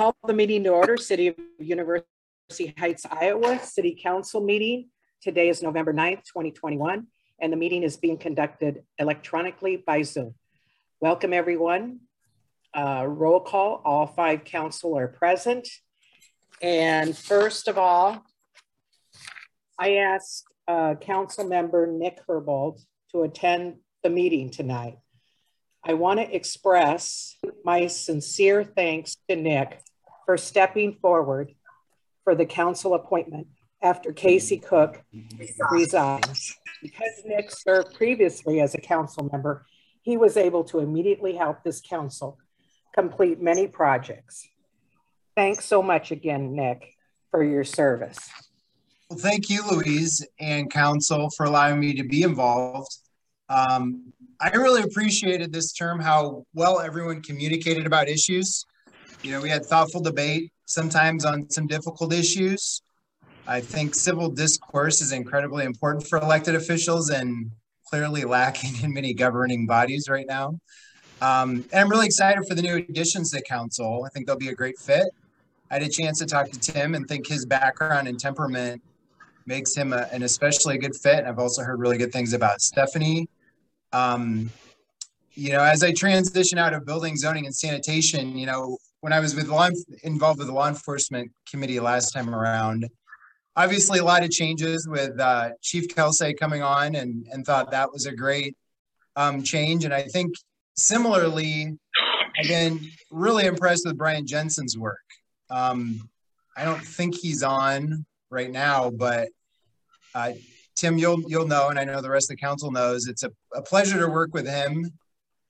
call the meeting to order, City of University Heights, Iowa, City Council meeting. Today is November 9th, 2021, and the meeting is being conducted electronically by Zoom. Welcome everyone. Roll call, all five council are present. And first of all, I asked council member Nick Herbold to attend the meeting tonight. I want to express my sincere thanks to Nick for stepping forward for the council appointment after Casey Cook resigned. Because Nick served previously as a council member, he was able to immediately help this council complete many projects. Thanks so much again, Nick, for your service. Well, thank you, Louise, and council for allowing me to be involved. I really appreciated this term, how well everyone communicated about issues. You know, we had thoughtful debate, sometimes on some difficult issues. I think civil discourse is incredibly important for elected officials and clearly lacking in many governing bodies right now. And I'm really excited for the new additions to council. I think they'll be a great fit. I had a chance to talk to Tim and think his background and temperament makes him an especially good fit. And I've also heard really good things about Stephanie. You know, as I transition out of building, zoning, and sanitation, you know, when I was with involved with the law enforcement committee last time around, obviously a lot of changes with Chief Kelsey coming on, and thought that was a great change. And I think similarly, I've been really impressed with Brian Jensen's work. I don't think he's on right now, but Tim, you'll know, and I know the rest of the council knows, it's a pleasure to work with him.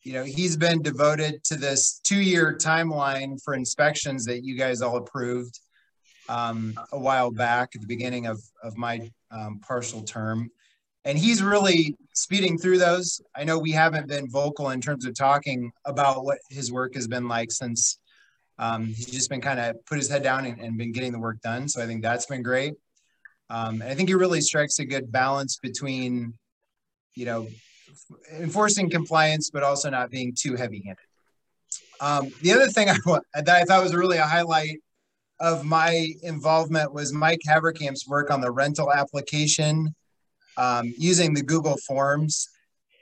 You know, he's been devoted to this two-year timeline for inspections that you guys all approved a while back at the beginning of my partial term. And he's really speeding through those. I know we haven't been vocal in terms of talking about what his work has been like since he's just been kind of put his head down and been getting the work done. So I think that's been great. And I think he really strikes a good balance between, you know, enforcing compliance, but also not being too heavy-handed. The other thing that I thought was really a highlight of my involvement was Mike Haverkamp's work on the rental application using the Google Forms.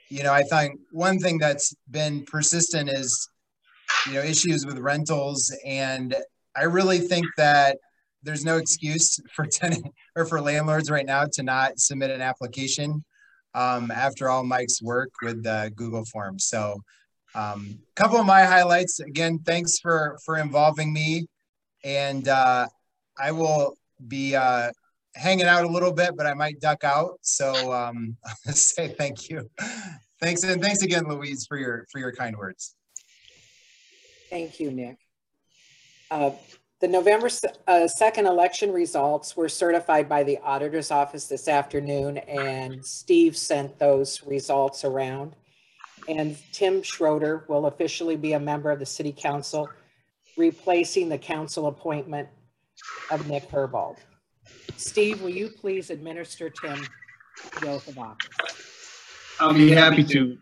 You know, I think one thing that's been persistent is, you know, issues with rentals, and I really think that there's no excuse for tenant or for landlords right now to not submit an application after all Mike's work with the Google Forms. So a couple of my highlights. Again, thanks for involving me, and I will be hanging out a little bit, but I might duck out. So I'll say thank you. Thanks, and thanks again, Louise, for your kind words. Thank you, Nick. The November 2nd election results were certified by the auditor's office this afternoon, and Steve sent those results around. And Tim Schroeder will officially be a member of the City Council, replacing the council appointment of Nick Herbold. Steve, will you please administer Tim the oath of office? I'll be happy to.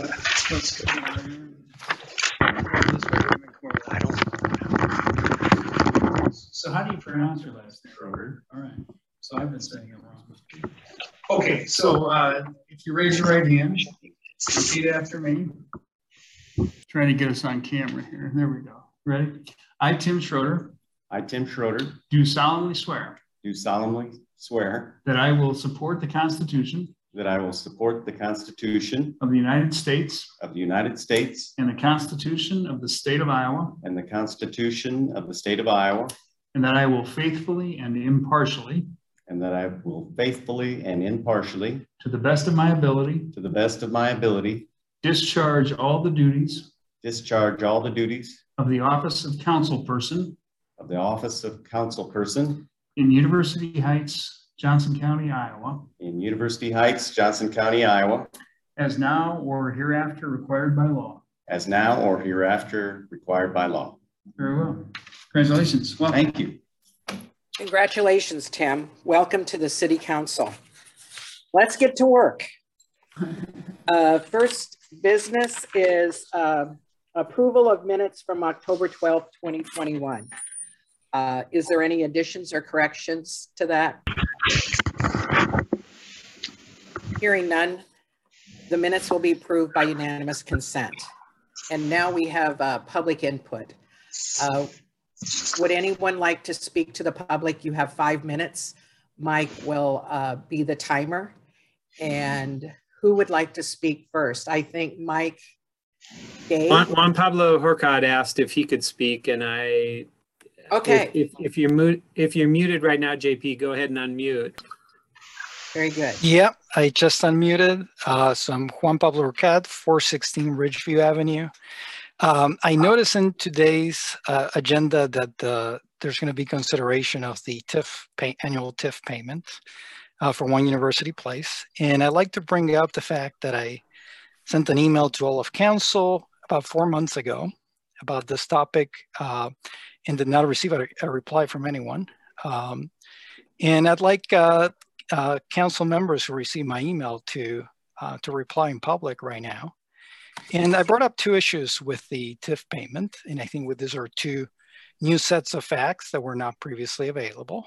Let's go on. I don't. So how do you pronounce your last name, Robert? All right. So I've been saying it wrong. Okay, so if you raise your right hand, repeat after me. Trying to get us on camera here. There we go. Ready? I, Tim Schroeder. I, Tim Schroeder. Do solemnly swear. Do solemnly swear. That I will support the Constitution. That I will support the Constitution of the United States. Of the United States. And the Constitution of the State of Iowa. And the Constitution of the State of Iowa. And that I will faithfully and impartially. And that I will faithfully and impartially. To the best of my ability. To the best of my ability. Discharge all the duties. Discharge all the duties. Of the office of councilperson. Of the office of councilperson. In University Heights, Johnson County, Iowa. In University Heights, Johnson County, Iowa. As now or hereafter required by law. As now or hereafter required by law. Very well. Congratulations. Well, thank you. Congratulations, Tim. Welcome to the City Council. Let's get to work. First business is Approval of minutes from October 12th, 2021. Is there any additions or corrections to that? Hearing none, the minutes will be approved by unanimous consent. And now we have public input. Would anyone like to speak to the public? You have 5 minutes. Mike will be the timer. And who would like to speak first? I think Mike Dave. Juan Pablo Horcott asked if he could speak, and I. Okay. If you're muted right now, JP, go ahead and unmute. Very good. Yep, I just unmuted. So I'm Juan Pablo Horcott, 416 Ridgeview Avenue. I noticed in today's agenda that there's going to be consideration of the TIF annual TIF payment for One University Place, and I'd like to bring up the fact that I sent an email to all of council about 4 months ago about this topic and did not receive a reply from anyone. And I'd like council members who receive my email to reply in public right now. And I brought up two issues with the TIF payment, and I think with these are two new sets of facts that were not previously available.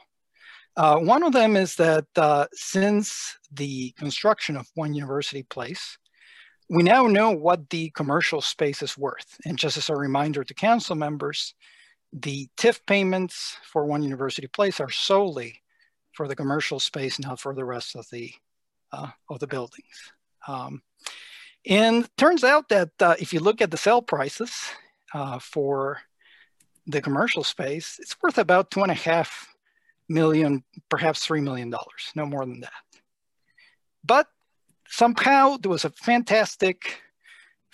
One of them is that since the construction of One University Place, we now know what the commercial space is worth. And just as a reminder to council members, the TIF payments for One University Place are solely for the commercial space, not for the rest of the buildings. And turns out that if you look at the sale prices for the commercial space, it's worth about $2.5 million, perhaps $3 million, no more than that. But somehow there was a fantastic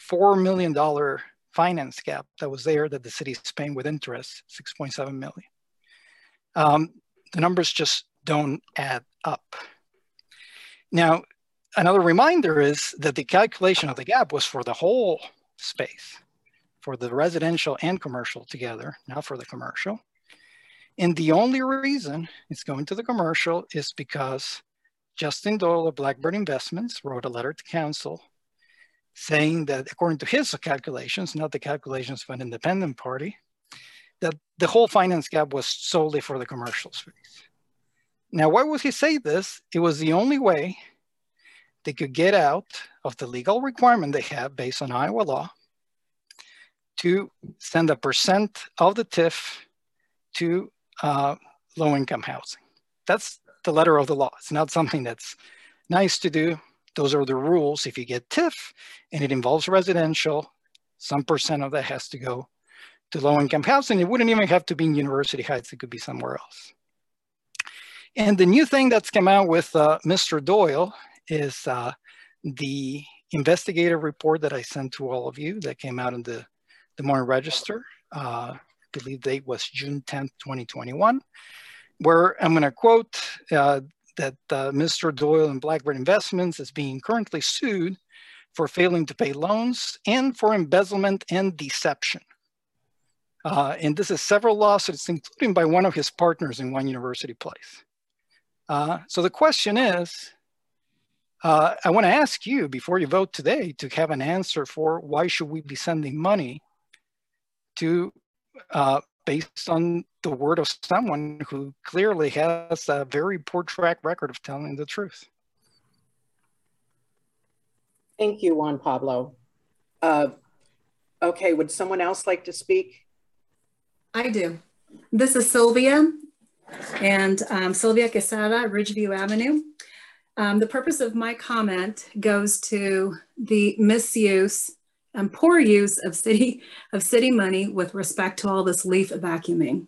$4 million finance gap that was there that the city is paying with interest, 6.7 million. The numbers just don't add up. Now, another reminder is that the calculation of the gap was for the whole space, for the residential and commercial together, not for the commercial. And the only reason it's going to the commercial is because Justin Doyle of Blackbird Investments wrote a letter to council saying that according to his calculations, not the calculations of an independent party, that the whole finance gap was solely for the commercial space. Now, why would he say this? It was the only way they could get out of the legal requirement they have based on Iowa law to send a percent of the TIF to low-income housing. That's the letter of the law. It's not something that's nice to do. Those are the rules. If you get TIF and it involves residential, some percent of that has to go to low-income housing. It wouldn't even have to be in University Heights. It could be somewhere else. And the new thing that's come out with Mr. Doyle is the investigative report that I sent to all of you that came out in the Des Moines Register. I believe date was June 10th, 2021, where I'm going to quote that Mr. Doyle and Blackbird Investments is being currently sued for failing to pay loans and for embezzlement and deception. And this is several lawsuits, including by one of his partners in One University Place. So the question is, I want to ask you before you vote today to have an answer for why should we be sending money to based on the word of someone who clearly has a very poor track record of telling the truth. Thank you, Juan Pablo. Okay, would someone else like to speak? I do. This is Sylvia, and Sylvia Quesada, Ridgeview Avenue. The purpose of my comment goes to the misuse and poor use of city money with respect to all this leaf vacuuming.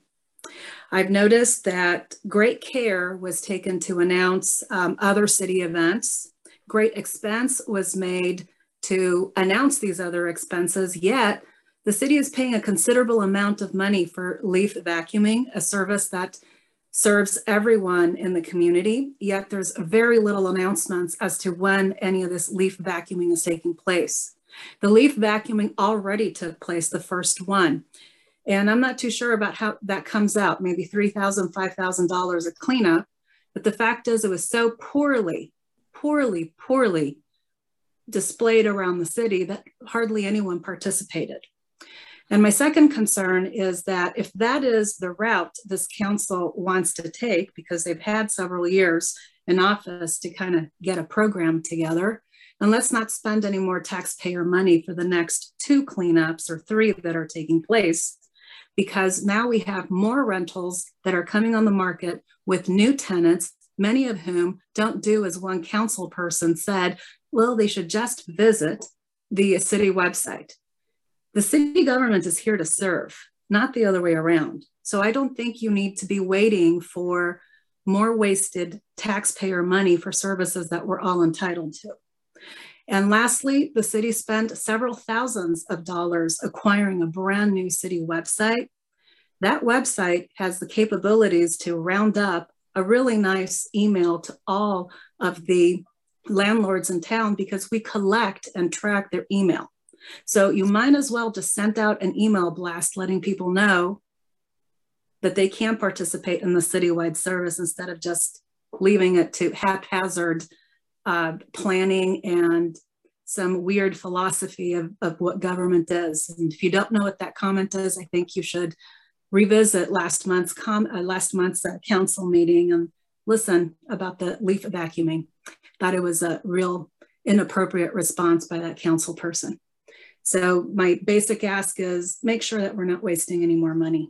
I've noticed that great care was taken to announce other city events. Great expense was made to announce these other expenses, yet the city is paying a considerable amount of money for leaf vacuuming, a service that serves everyone in the community, yet there's very little announcements as to when any of this leaf vacuuming is taking place. The leaf vacuuming already took place, the first one. And I'm not too sure about how that comes out, maybe $3,000, $5,000 a cleanup. But the fact is it was so poorly displayed around the city that hardly anyone participated. And my second concern is that if that is the route this council wants to take, because they've had several years in office to kind of get a program together, and let's not spend any more taxpayer money for the next 2 cleanups or 3 that are taking place, because now we have more rentals that are coming on the market with new tenants, many of whom don't do as one council person said, well, they should just visit the city website. The city government is here to serve, not the other way around. So I don't think you need to be waiting for more wasted taxpayer money for services that we're all entitled to. And lastly, the city spent several thousands of dollars acquiring a brand new city website. That website has the capabilities to round up a really nice email to all of the landlords in town because we collect and track their email. So you might as well just send out an email blast letting people know that they can participate in the citywide service instead of just leaving it to haphazard planning and some weird philosophy of what government is. And if you don't know what that comment is, I think you should revisit last month's council meeting and listen about the leaf vacuuming. Thought it was a real inappropriate response by that council person. So my basic ask is make sure that we're not wasting any more money.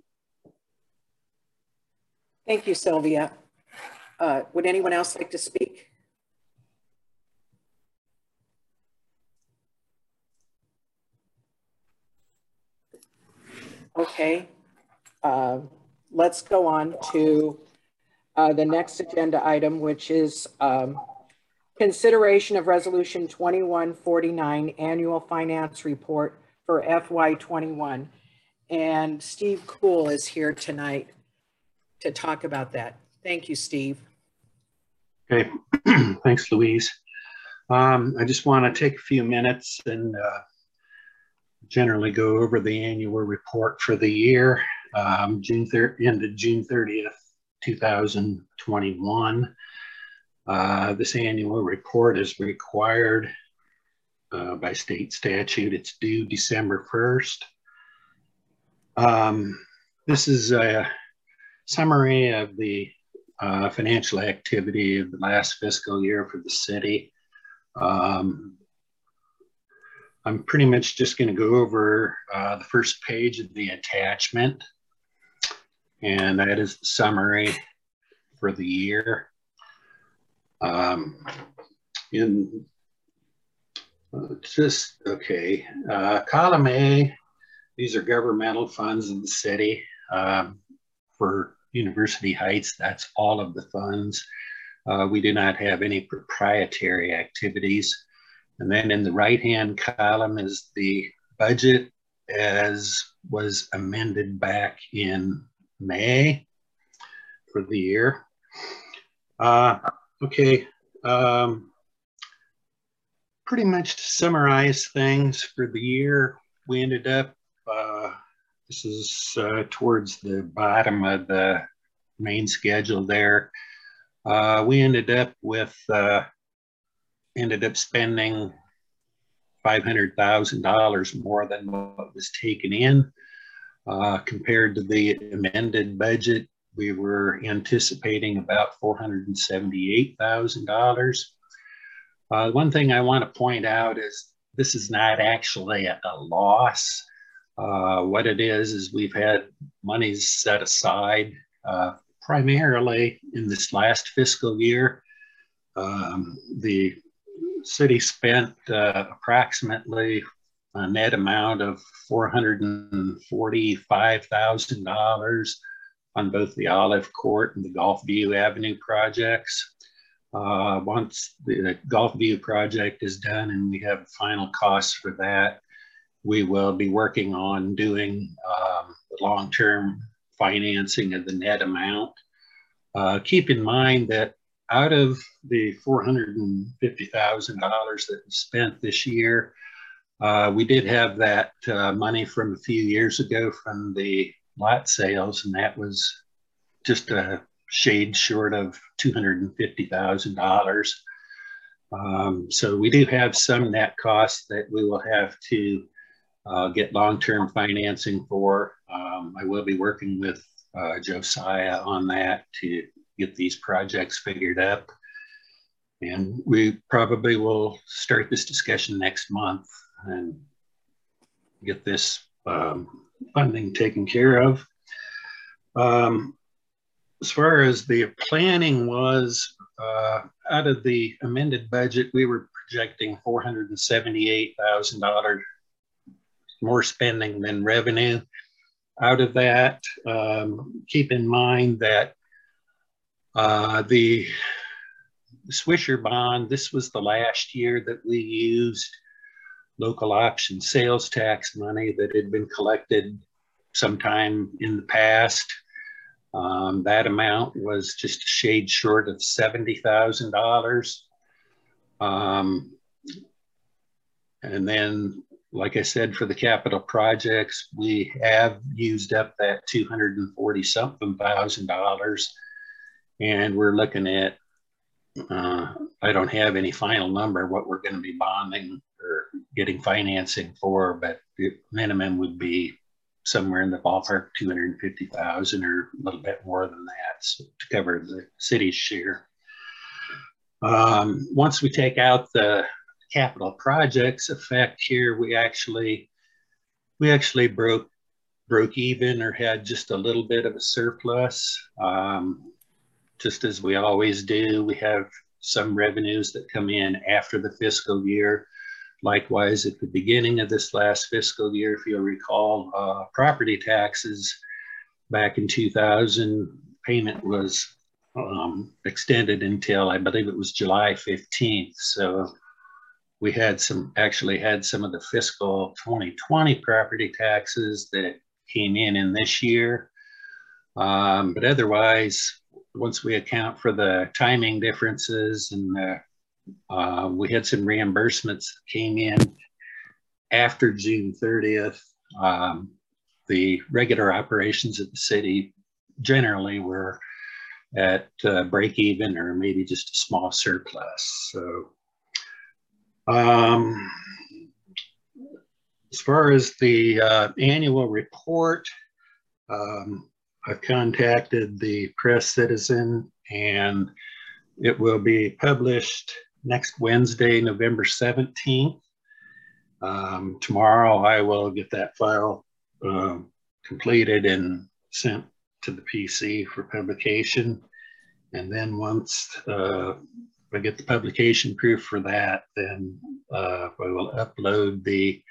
Thank you, Sylvia. Would anyone else like to speak? Okay, let's go on to the next agenda item, which is consideration of Resolution 2149 Annual Finance Report for FY21. And Steve Cool is here tonight to talk about that. Thank you, Steve. Okay, thanks, Louise. I just want to take a few minutes and generally go over the annual report for the year, ended June 30th, 2021. This annual report is required by state statute. It's due December 1st. This is a summary of the financial activity of the last fiscal year for the city. I'm pretty much just going to go over the first page of the attachment, and that is the summary for the year. Column A, these are governmental funds of the city. For University Heights, that's all of the funds. We do not have any proprietary activities. And then in the right-hand column is the budget as was amended back in May for the year. Pretty much to summarize things for the year, we ended up, this is towards the bottom of the main schedule there. We ended up with, spending $500,000 more than what was taken in. Compared to the amended budget, we were anticipating about $478,000. One thing I want to point out is this is not actually a loss. What it is we've had monies set aside primarily in this last fiscal year. The city spent approximately a net amount of $445,000 on both the Olive Court and the Gulfview Avenue projects. Once the Gulfview project is done and we have final costs for that, we will be working on doing the long-term financing of the net amount. Keep in mind that out of the $450,000 that was spent this year, we did have that money from a few years ago from the lot sales, and that was just a shade short of $250,000. So we do have some net costs that we will have to get long-term financing for. I will be working with Josiah on that to get these projects figured up. And we probably will start this discussion next month and get this funding taken care of. As far as the planning was, out of the amended budget, we were projecting $478,000 more spending than revenue. Out of that, keep in mind that the Swisher bond, this was the last year that we used local option sales tax money that had been collected sometime in the past. That amount was just a shade short of $70,000. And then, like I said, for the capital projects, we have used up that $240-something thousand. And we're looking at, I don't have any final number what we're going to be bonding or getting financing for, but the minimum would be somewhere in the ballpark, $250,000 or a little bit more than that, so to cover the city's share. Once we take out the capital projects effect here, we actually broke even or had just a little bit of a surplus. Just as we always do, we have some revenues that come in after the fiscal year. Likewise, at the beginning of this last fiscal year, if you'll recall, property taxes back in 2000, payment was extended until, I believe it was July 15th. So we had some of the fiscal 2020 property taxes that came in this year. But otherwise, once we account for the timing differences and we had some reimbursements that came in after June 30th, the regular operations of the city generally were at break even or maybe just a small surplus. So as far as the annual report, I've contacted the Press Citizen and it will be published next Wednesday, November 17th. Tomorrow I will get that file completed and sent to the PC for publication. And then once I get the publication proof for that, then I will upload the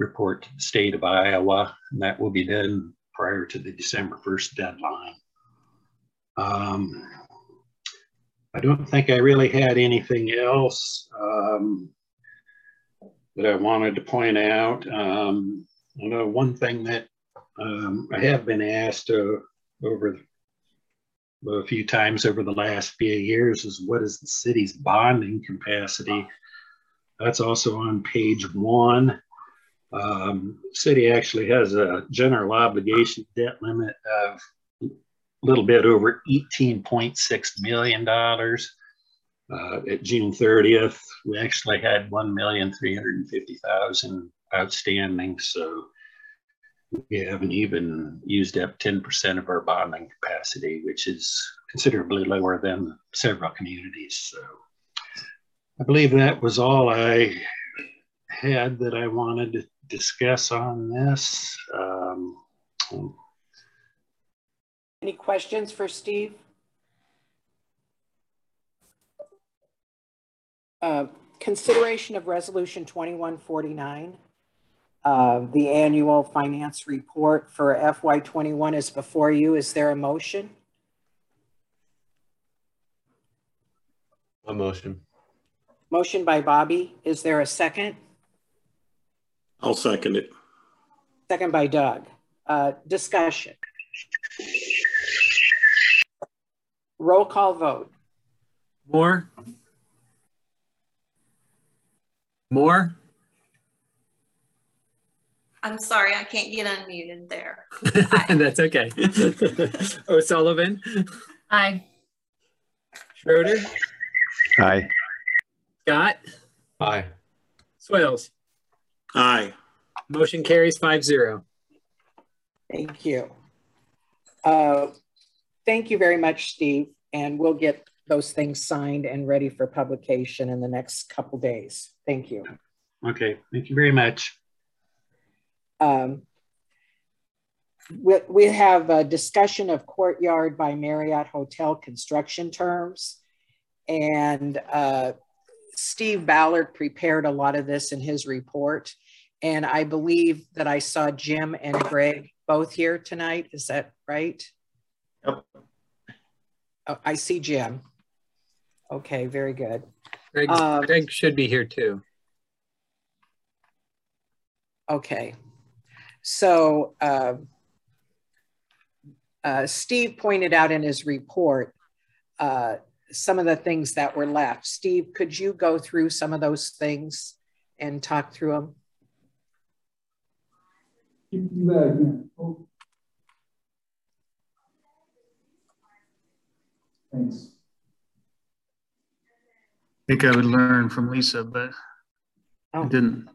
report to the state of Iowa, and that will be done prior to the December 1st deadline. I don't think I really had anything else that I wanted to point out. I know one thing that I have been asked a few times over the last few years is, what is the city's bonding capacity? That's also on page 1. City actually has a general obligation debt limit of a little bit over $18.6 million. At June 30th, we actually had $1,350,000 outstanding, so we haven't even used up 10% of our bonding capacity, which is considerably lower than several communities. So I believe that was all I had that I wanted to discuss on this. Any questions for Steve? Consideration of Resolution 2149, the annual finance report for FY21 is before you. Is there a motion? A motion. Motion by Bobby. Is there a second? I'll second it. Second by Doug. Discussion. Roll call vote. Moore? Moore? I'm sorry, I can't get unmuted there. That's okay. O'Sullivan? Aye. Schroeder? Aye. Scott? Aye. Swales? Aye. Motion carries 5-0. Thank you. Thank you very much, Steve. And we'll get those things signed and ready for publication in the next couple days. Thank you. Okay, thank you very much. We have a discussion of courtyard by Marriott Hotel construction terms. And Steve Ballard prepared a lot of this in his report. And I believe that I saw Jim and Greg both here tonight. Is that right? Yep. Oh, I see Jim. Okay, very good. Greg should be here too. Okay. So Steve pointed out in his report some of the things that were left. Steve, could you go through some of those things and talk through them? Thanks. I think I would learn from Lisa, but I didn't.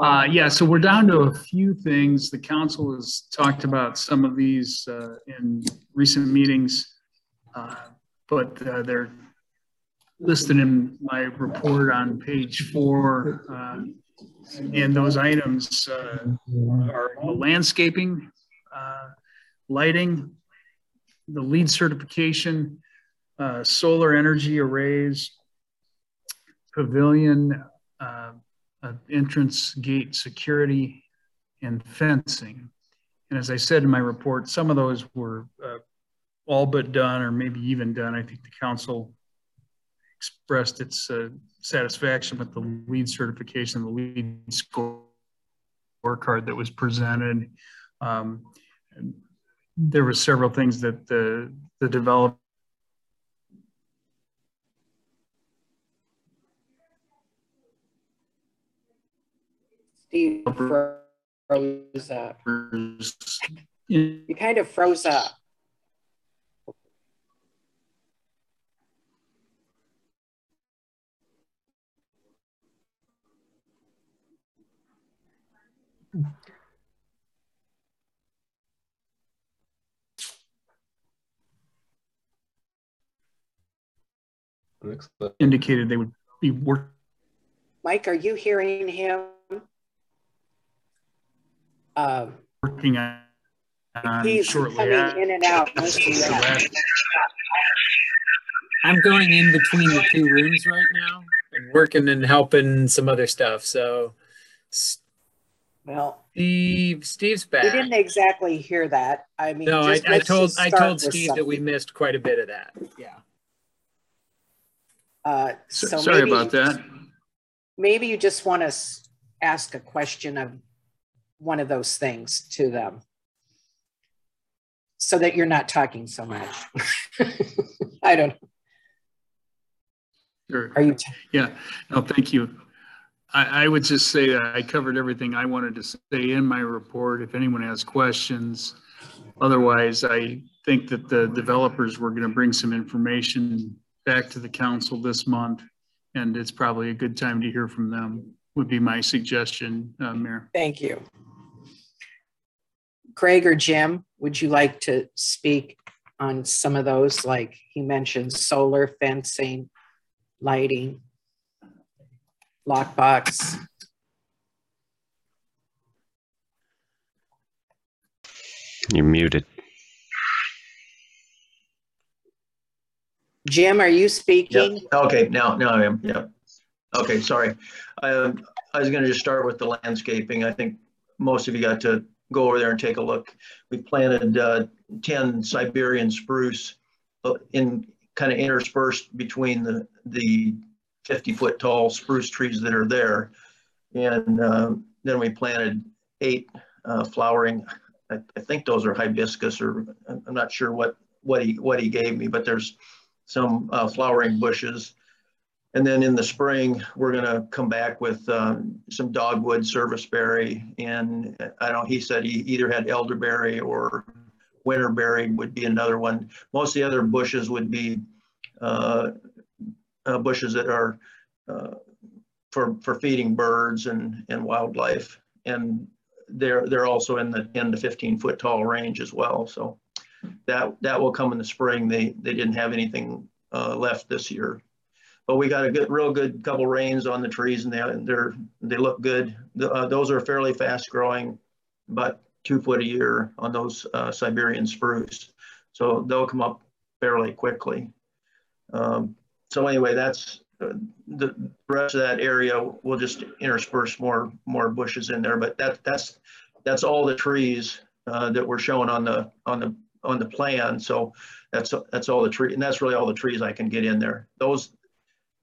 Yeah, so we're down to a few things. The council has talked about some of these in recent meetings, but they're listed in my report on page 4. And those items are the landscaping, lighting, the LEED certification, solar energy arrays, pavilion, entrance gate security, and fencing. And as I said in my report, some of those were all but done or maybe even done. I think the council expressed its satisfaction with the LEED certification, the LEED scorecard that was presented. There were several things that the developer froze up. You kind of froze up. Indicated they would be working. Mike, are you hearing him? Working on he's shortly coming after. In and out. I'm going in between the two rooms right now and working and helping some other stuff. So, well, Steve's back. We didn't exactly hear that. I mean, no, I told Steve something. That we missed quite a bit of that. Yeah. So sorry about that. Maybe you just want to ask a question of one of those things to them so that you're not talking so much. I don't know. Sure. Are you? Yeah, no, thank you. I would just say that I covered everything I wanted to say in my report. If anyone has questions, otherwise, I think that the developers were going to bring some information back to the council this month, and it's probably a good time to hear from them, would be my suggestion, Mayor. Thank you. Greg or Jim, would you like to speak on some of those, like he mentioned, solar, fencing, lighting, lockbox? You're muted. Jim, are you speaking? Yep. Okay, now I am. Yep. Okay, sorry. I was going to just start with the landscaping. I think most of you got to go over there and take a look. We planted 10 Siberian spruce in kind of interspersed between the 50-foot tall spruce trees that are there. And then we planted 8 flowering, I think those are hibiscus, or I'm not sure what he gave me, but there's some flowering bushes. And then in the spring, we're going to come back with some dogwood, serviceberry, and I don't. He said he either had elderberry or winterberry would be another one. Most of the other bushes would be bushes that are for feeding birds and wildlife. And they're also in the 10 to 15 foot tall range as well. So that will come in the spring. They didn't have anything left this year, but we got a real good couple rains on the trees, and they look good. Those are fairly fast growing, about 2 foot a year on those Siberian spruce. So they'll come up fairly quickly. So anyway, that's the rest of that area. We'll just intersperse more bushes in there, but that's all the trees that were shown on the plan. So that's all the tree, and that's really all the trees I can get in there. Those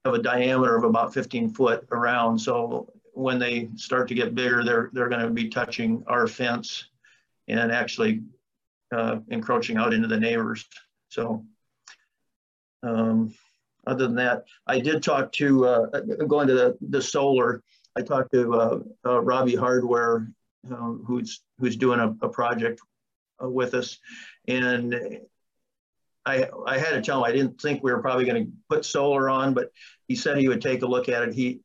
have a diameter of about 15 foot around. So when they start to get bigger, they're going to be touching our fence and actually encroaching out into the neighbors. So other than that, I did talk to, going to the solar, I talked to Robbie Hardware, who's doing a project with us. And I had to tell him I didn't think we were probably going to put solar on, but he said he would take a look at it. He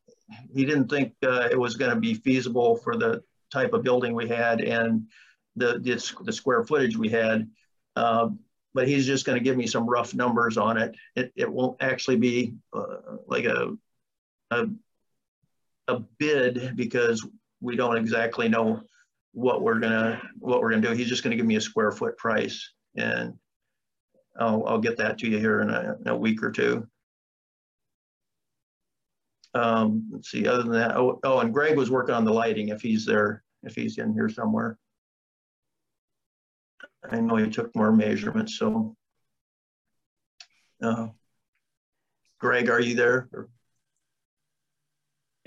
didn't think it was going to be feasible for the type of building we had and the square footage we had. But he's just going to give me some rough numbers on it. It won't actually be like a bid, because we don't exactly know what we're gonna do. He's just going to give me a square foot price, and I'll get that to you here in a week or two. Let's see. Other than that, oh, and Greg was working on the lighting. If he's there, if he's in here somewhere. I know he took more measurements, so. Greg, are you there?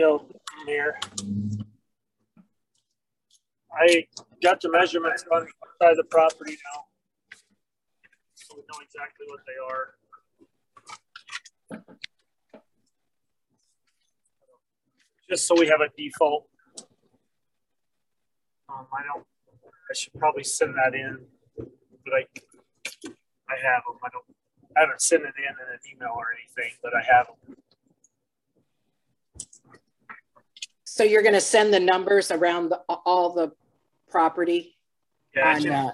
No, I'm here. I got the measurements on the side of the property now, so we know exactly what they are. Just so we have a default. I should probably send that in. But I have them. I haven't sent it in an email or anything, but I have them. So you're going to send the numbers around all the property? Yeah,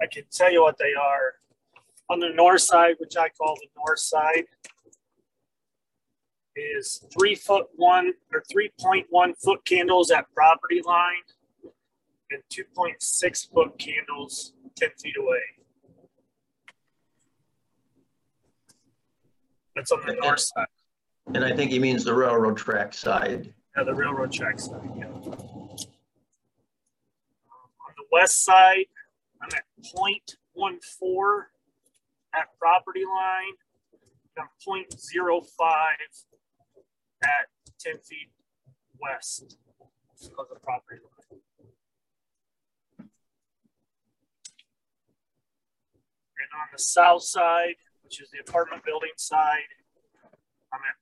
I can tell you what they are. On the north side, which I call the north side, is 3.1 foot candles at property line and 2.6 foot candles 10 feet away. That's on the north side. And I think he means the railroad track side. Yeah, the railroad track side, yeah. On the west side, I'm at 0.14 at property line. I'm 0.05 at 10 feet west of the property line. And on the south side, which is the apartment building side, I'm at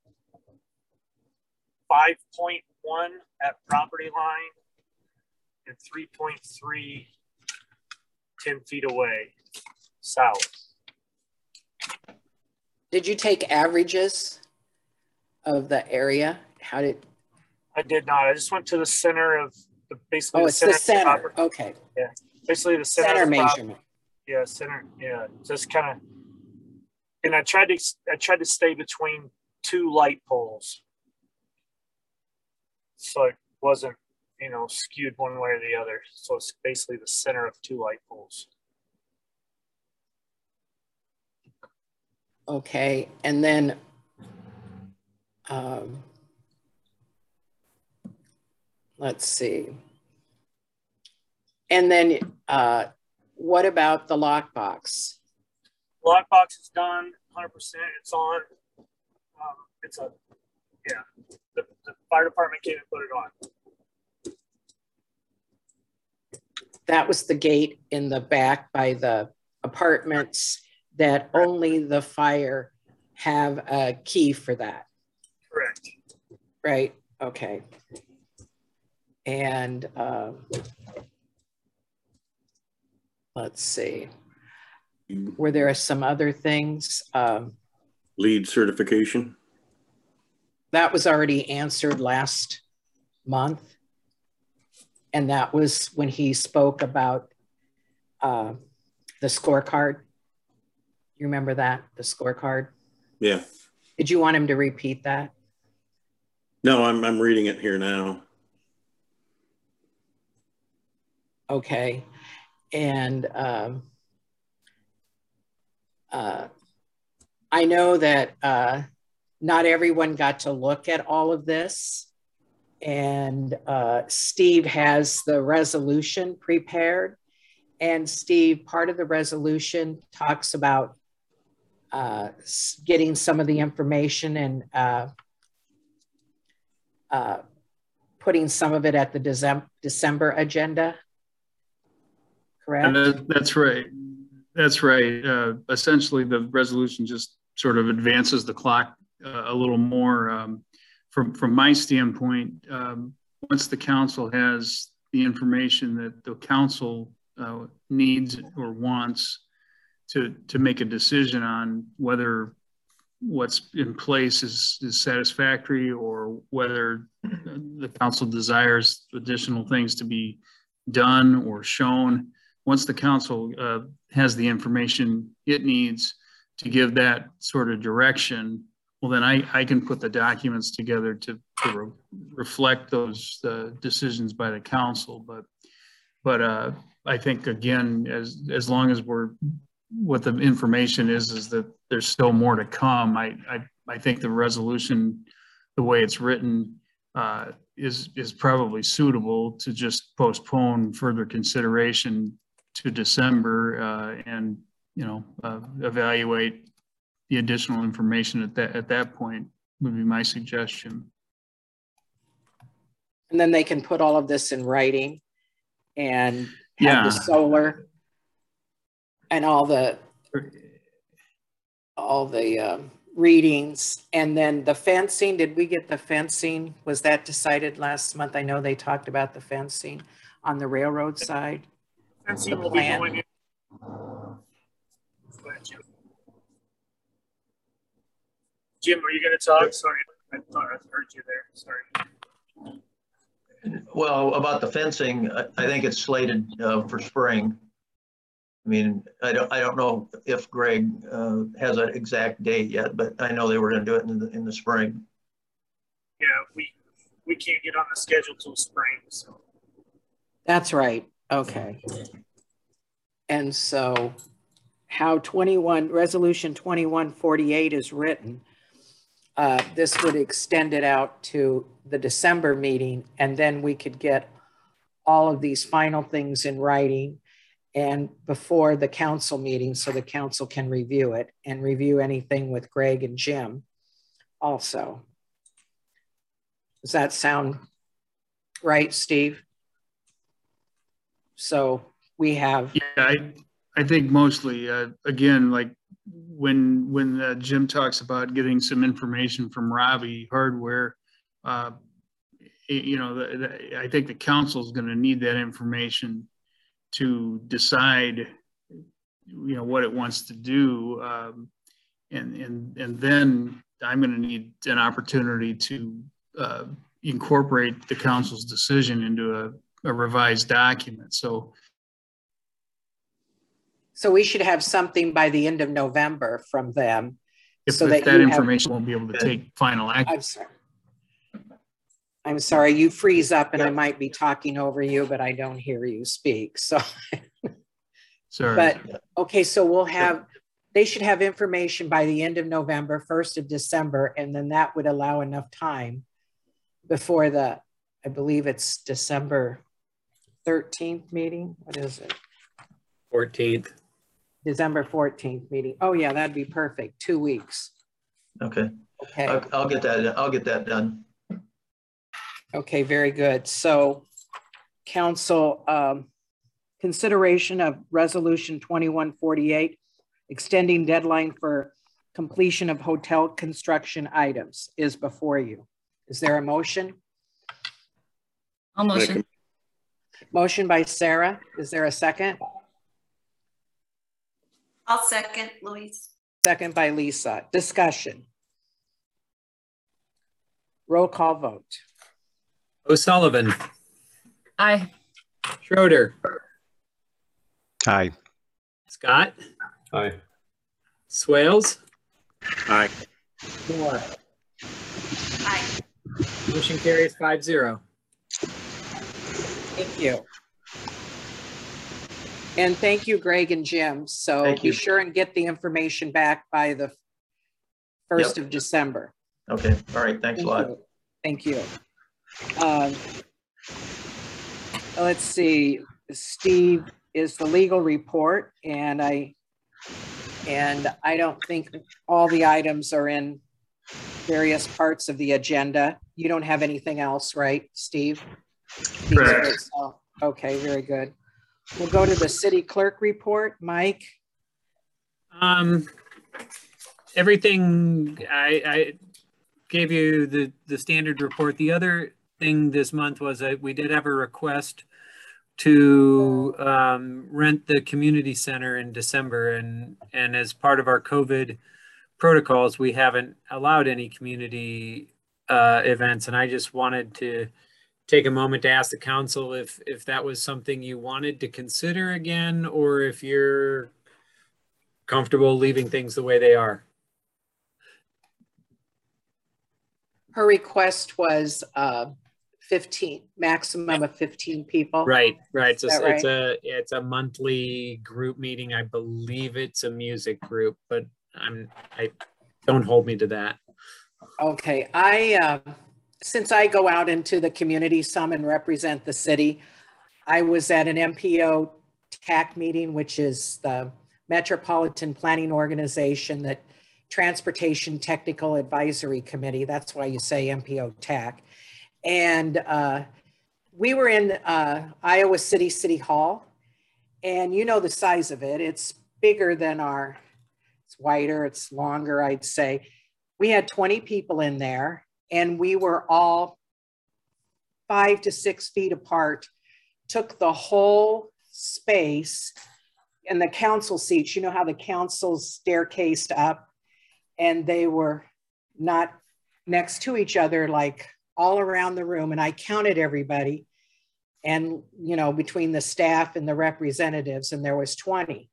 5.1 at property line and 3.3 10 feet away, south. Did you take averages of the area? How did? I did not. I just went to the center of the, basically. Oh, it's the center. Okay. Yeah, basically the center measurement. Yeah, center. Yeah, just kind of, and I tried to stay between two light poles, so it wasn't, you know, skewed one way or the other. So it's basically the center of two light poles. Okay, and then let's see, and then. What about the lockbox? Lockbox is done, 100%. It's on. It's a, yeah. The fire department came and put it on. That was the gate in the back by the apartments that only the fire have a key for that. Correct. Right. Okay. And. Let's see, were there some other things? LEED certification. that was already answered last month. And that was when he spoke about the scorecard. You remember that, the scorecard? Yeah. Did you want him to repeat that? No, I'm reading it here now. Okay. And I know that not everyone got to look at all of this. And Steve has the resolution prepared. And Steve, part of the resolution talks about getting some of the information and putting some of it at the December agenda, correct? That's right. That's right. Essentially, the resolution just sort of advances the clock a little more. From my standpoint, once the council has the information that the council needs or wants to make a decision on whether what's in place is satisfactory or whether the council desires additional things to be done or shown. Once the council has the information it needs to give that sort of direction, well, then I can put the documents together to reflect those decisions by the council. But I think, again, as long as we're, what the information is that there's still more to come. I think the resolution, the way it's written, is probably suitable to just postpone further consideration to December and, you know, evaluate the additional information at that point would be my suggestion. And then they can put all of this in writing and have the solar and all the readings. And then the fencing, did we get the fencing? Was that decided last month? I know they talked about the fencing on the railroad side. Fencing will be going in. Go ahead, Jim. Jim, were you going to talk? Sorry, I thought I heard you there. Sorry. Well, about the fencing, I think it's slated for spring. I mean, I don't know if Greg has an exact date yet, but I know they were going to do it in the spring. Yeah, we can't get on the schedule till spring, so. That's right. Okay. And so, how Resolution 2148 is written, this would extend it out to the December meeting, and then we could get all of these final things in writing and before the council meeting, so the council can review it and review anything with Greg and Jim also. Does that sound right, Steve? So we have. Yeah, I think mostly, again, like when Jim talks about getting some information from Robbie Hardware, you know, I think the council's gonna need that information to decide, you know, what it wants to do, and then I'm going to need an opportunity to incorporate the council's decision into a revised document. So we should have something by the end of November from them, if that information won't be able to take final action. I'm sorry, you freeze up and I might be talking over you, but I don't hear you speak, so. Sorry. But, okay, so they should have information by the end of November, 1st of December, and then that would allow enough time before the, I believe it's December 13th meeting. What is it? 14th. December 14th meeting. Oh yeah, that'd be perfect, 2 weeks. Okay, okay. I'll get that done. Okay, very good. So, council, consideration of resolution 2148, extending deadline for completion of hotel construction items is before you. Is there a motion? I'll motion. Motion by Sarah. Is there a second? I'll second, Louise. Second by Lisa. Discussion. Roll call vote. O'Sullivan. Aye. Schroeder. Aye. Scott. Aye. Swales. Aye. Moore. Aye. Motion carries 5-0. Thank you. And thank you, Greg and Jim. So be sure and get the information back by the 1st of December. Okay. All right. Thanks a lot. Thank you. Let's see. Steve is the legal report, and I don't think all the items are in various parts of the agenda. You don't have anything else, right, Steve? Correct. Okay, very good. We'll go to the city clerk report. Mike? Everything, I gave you the standard report. The other thing this month was that we did have a request to rent the community center in December, and as part of our COVID protocols, we haven't allowed any community events, and I just wanted to take a moment to ask the council if that was something you wanted to consider again, or if you're comfortable leaving things the way they are. Her request was 15, maximum of 15 people. Right, right. So right? It's a monthly group meeting. I believe it's a music group, but I don't hold me to that. Okay, since I go out into the community some and represent the city, I was at an MPO TAC meeting, which is the Metropolitan Planning Organization, that Transportation Technical Advisory Committee. That's why you say MPO TAC. And we were in Iowa City Hall, and you know the size of it. It's bigger than our, it's wider, it's longer, I'd say. We had 20 people in there, and we were all 5 to 6 feet apart, took the whole space, and the council seats, you know how the council's staircased up, and they were not next to each other, like all around the room. And I counted everybody, and you know, between the staff and the representatives, and there was 20.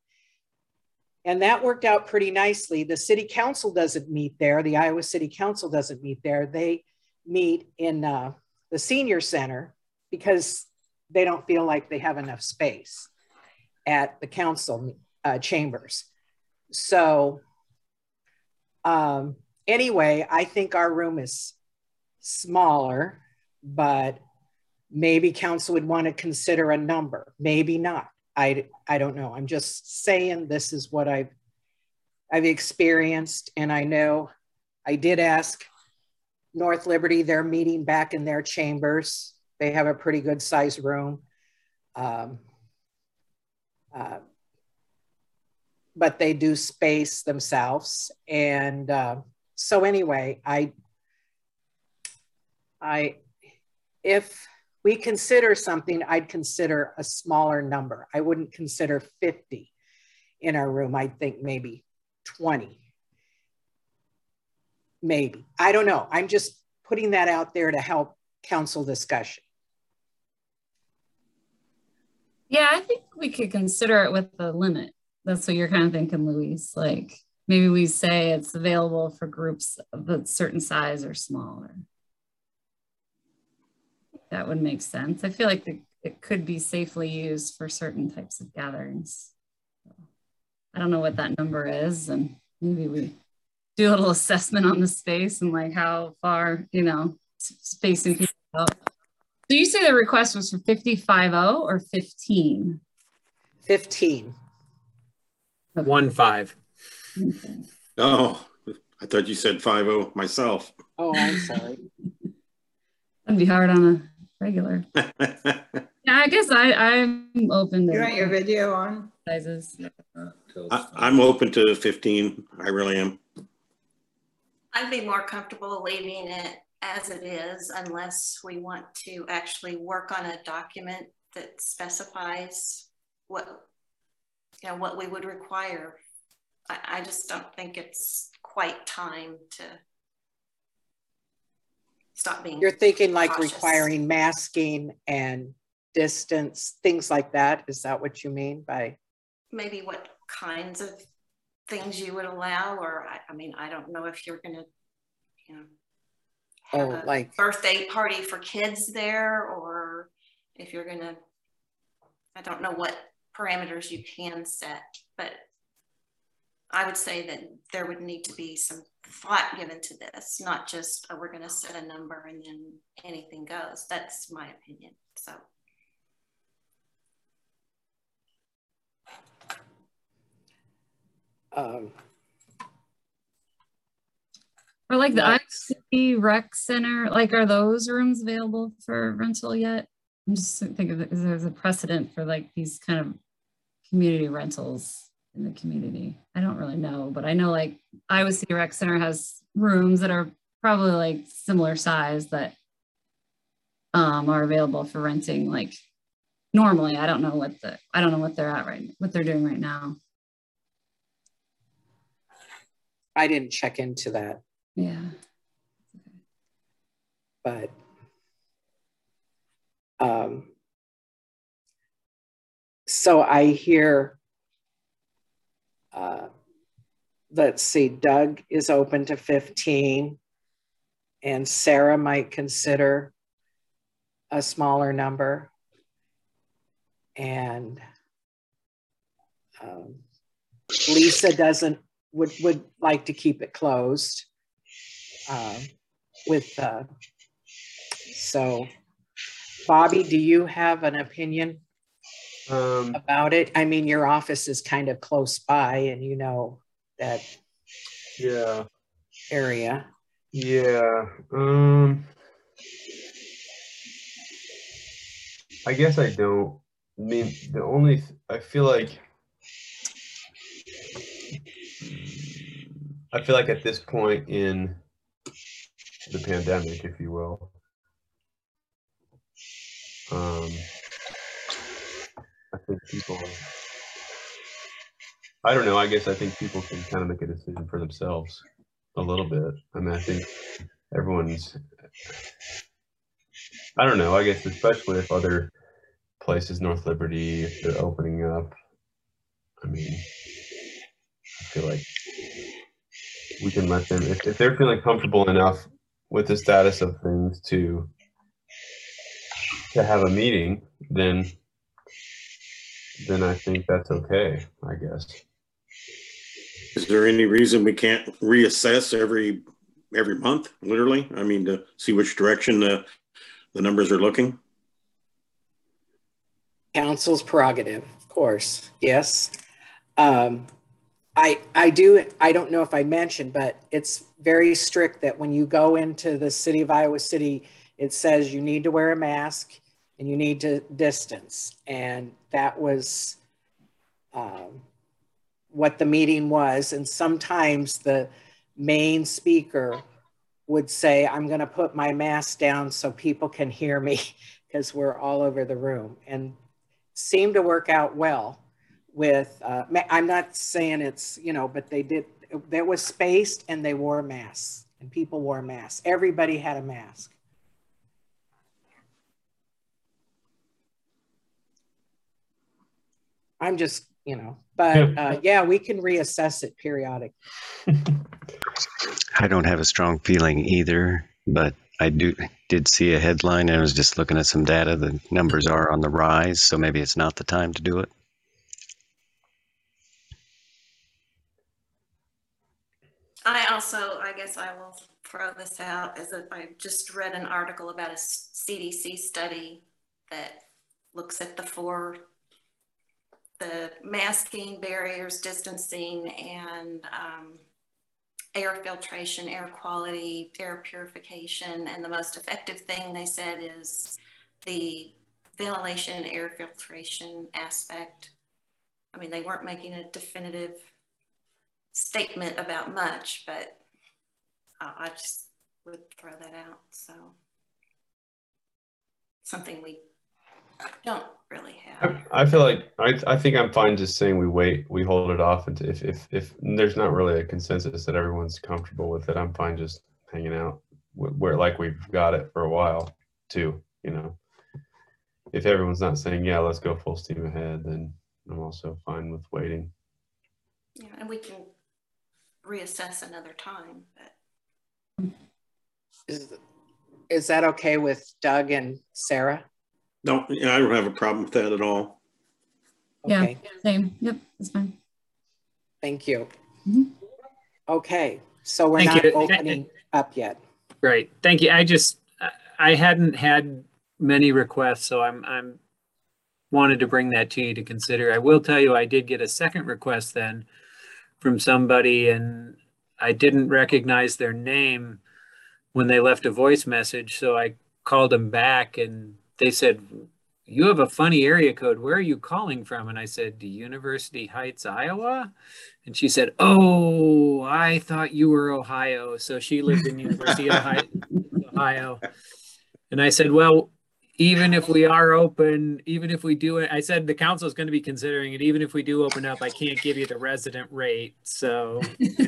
And that worked out pretty nicely. The city council doesn't meet there. The Iowa City Council doesn't meet there. They meet in the senior center because they don't feel like they have enough space at the council chambers. So anyway, I think our room is smaller, but maybe council would want to consider a number, maybe not. I don't know. I'm just saying this is what I've experienced, and I know I did ask North Liberty. They're meeting back in their chambers. They have a pretty good sized room, but they do space themselves. And so anyway, I if we consider something, I'd consider a smaller number. I wouldn't consider 50 in our room. I'd think maybe 20, maybe. I don't know. I'm just putting that out there to help council discussion. Yeah, I think we could consider it with the limit. That's what you're kind of thinking, Louise. Like maybe we say it's available for groups of a certain size or smaller. That would make sense. I feel like it could be safely used for certain types of gatherings. So, I don't know what that number is, and maybe we do a little assessment on the space and like how far, you know, spacing people out. So you say the request was for 55-0 or 15? 15. 1-5. Okay. Oh, I thought you said 5-0 myself. Oh, I'm sorry. That'd be hard on a regular. Yeah, I guess I'm open to. You want your video on? Sizes. I'm open to 15. I really am. I'd be more comfortable leaving it as it is, unless we want to actually work on a document that specifies what, you know, what we would require. I just don't think it's quite time to stop being. You're thinking like cautious. Requiring masking and distance, things like that. Is that what you mean by? Maybe what kinds of things you would allow, or I mean, I don't know if you're going to, you know, have a like birthday party for kids there, or if you're going to, I don't know what parameters you can set, but I would say that there would need to be some thought given to this, not just, oh, we're going to set a number and then anything goes. That's my opinion. So. Or like the IFC rec center, like, are those rooms available for rental yet? I'm just thinking of it because there's a precedent for like these kind of community rentals in the community. I don't really know, but I know like Iowa City Rec Center has rooms that are probably like similar size that are available for renting like normally. I don't know what the, I don't know what they're at right, what they're doing right now. I didn't check into that. Yeah. But so I hear, let's see, Doug is open to 15 and Sarah might consider a smaller number. And Lisa doesn't, would like to keep it closed with, so Bobby, do you have an opinion about it? I mean, your office is kind of close by and you know that area. Yeah, I guess I don't, I mean, the only, I feel like at this point in the pandemic, if you will, I think people, I don't know, I guess I think people can kind of make a decision for themselves a little bit. I mean, I think everyone's, I don't know, I guess especially if other places, North Liberty, if they're opening up, I mean, I feel like we can let them, if they're feeling comfortable enough with the status of things to have a meeting, then I think that's okay, I guess. Is there any reason we can't reassess every month, literally? I mean, to see which direction the numbers are looking? Council's prerogative, of course, yes. I don't know if I mentioned, but it's very strict that when you go into the city of Iowa City, it says you need to wear a mask and you need to distance. And that was what the meeting was. And sometimes the main speaker would say, I'm going to put my mask down so people can hear me because we're all over the room, and seemed to work out well. With, I'm not saying it's, you know, but they did, there was spaced and they wore masks and people wore masks. Everybody had a mask. I'm just, you know, but yeah, we can reassess it periodically. I don't have a strong feeling either, but I did see a headline and I was just looking at some data. The numbers are on the rise, so maybe it's not the time to do it. I also, I guess I will throw this out, as if I just read an article about a CDC study that looks at the masking, barriers, distancing, and air filtration, air quality, air purification, and the most effective thing they said is the ventilation, air filtration aspect. I mean, they weren't making a definitive statement about much, but I just would throw that out. So something we don't really have. I feel like I think I'm fine just saying we wait, we hold it off, and if there's not really a consensus that everyone's comfortable with it, I'm fine just hanging out we're like we've got it for a while too, you know. If everyone's not saying, yeah, let's go full steam ahead, then I'm also fine with waiting. Yeah, and we can reassess another time. But is that okay with Doug and Sarah? No, I don't have a problem with that at all. Okay. Yeah, same. Yep, that's fine. Thank you. Mm-hmm. Okay, so we're not opening up yet. Right. Thank you. I hadn't had many requests, so I'm wanted to bring that to you to consider. I will tell you, I did get a second request then from somebody, and I didn't recognize their name when they left a voice message, so I called them back, and they said, "You have a funny area code. Where are you calling from?" And I said, "University Heights, Iowa." And she said, "Oh, I thought you were Ohio." So she lived in University of Ohio. And I said, well, even if we are open, even if we do it, I said the council is going to be considering it. Even if we do open up, I can't give you the resident rate. So, you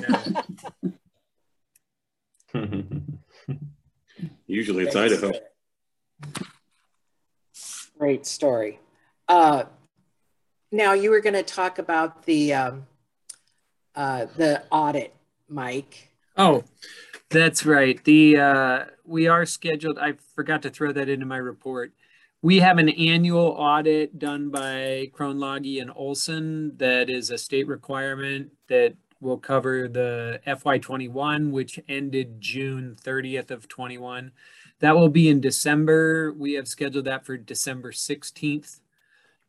know. Usually it's Idaho. Great story. Now you were going to talk about the audit, Mike. Oh, that's right. We are scheduled. I forgot to throw that into my report. We have an annual audit done by Kronloggy and Olson that is a state requirement that will cover the FY21, which ended June 30th of 21. That will be in December. We have scheduled that for December 16th.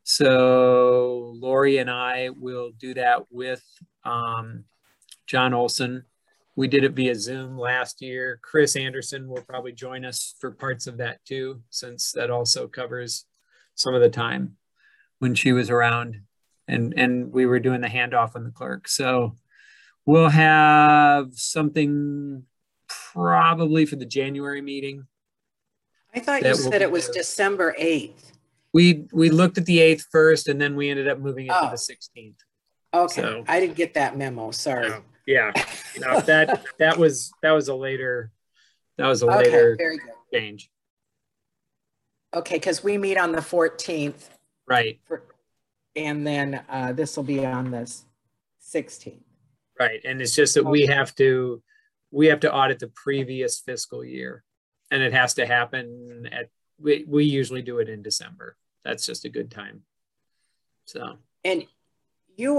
So Lori and I will do that with John Olson. We did it via Zoom last year. Chris Anderson will probably join us for parts of that too, since that also covers some of the time when she was around and we were doing the handoff on the clerk. So we'll have something probably for the January meeting. I thought you said it was December 8th. We looked at the 8th first, and then we ended up moving it to the 16th. Okay, so I didn't get that memo, sorry. No. Yeah, no, that was a later change. Okay, because we meet on the 14th, right? And then this will be on the 16th, right? And it's just that we have to audit the previous fiscal year, and it has to happen at we usually do it in December. That's just a good time. So and. You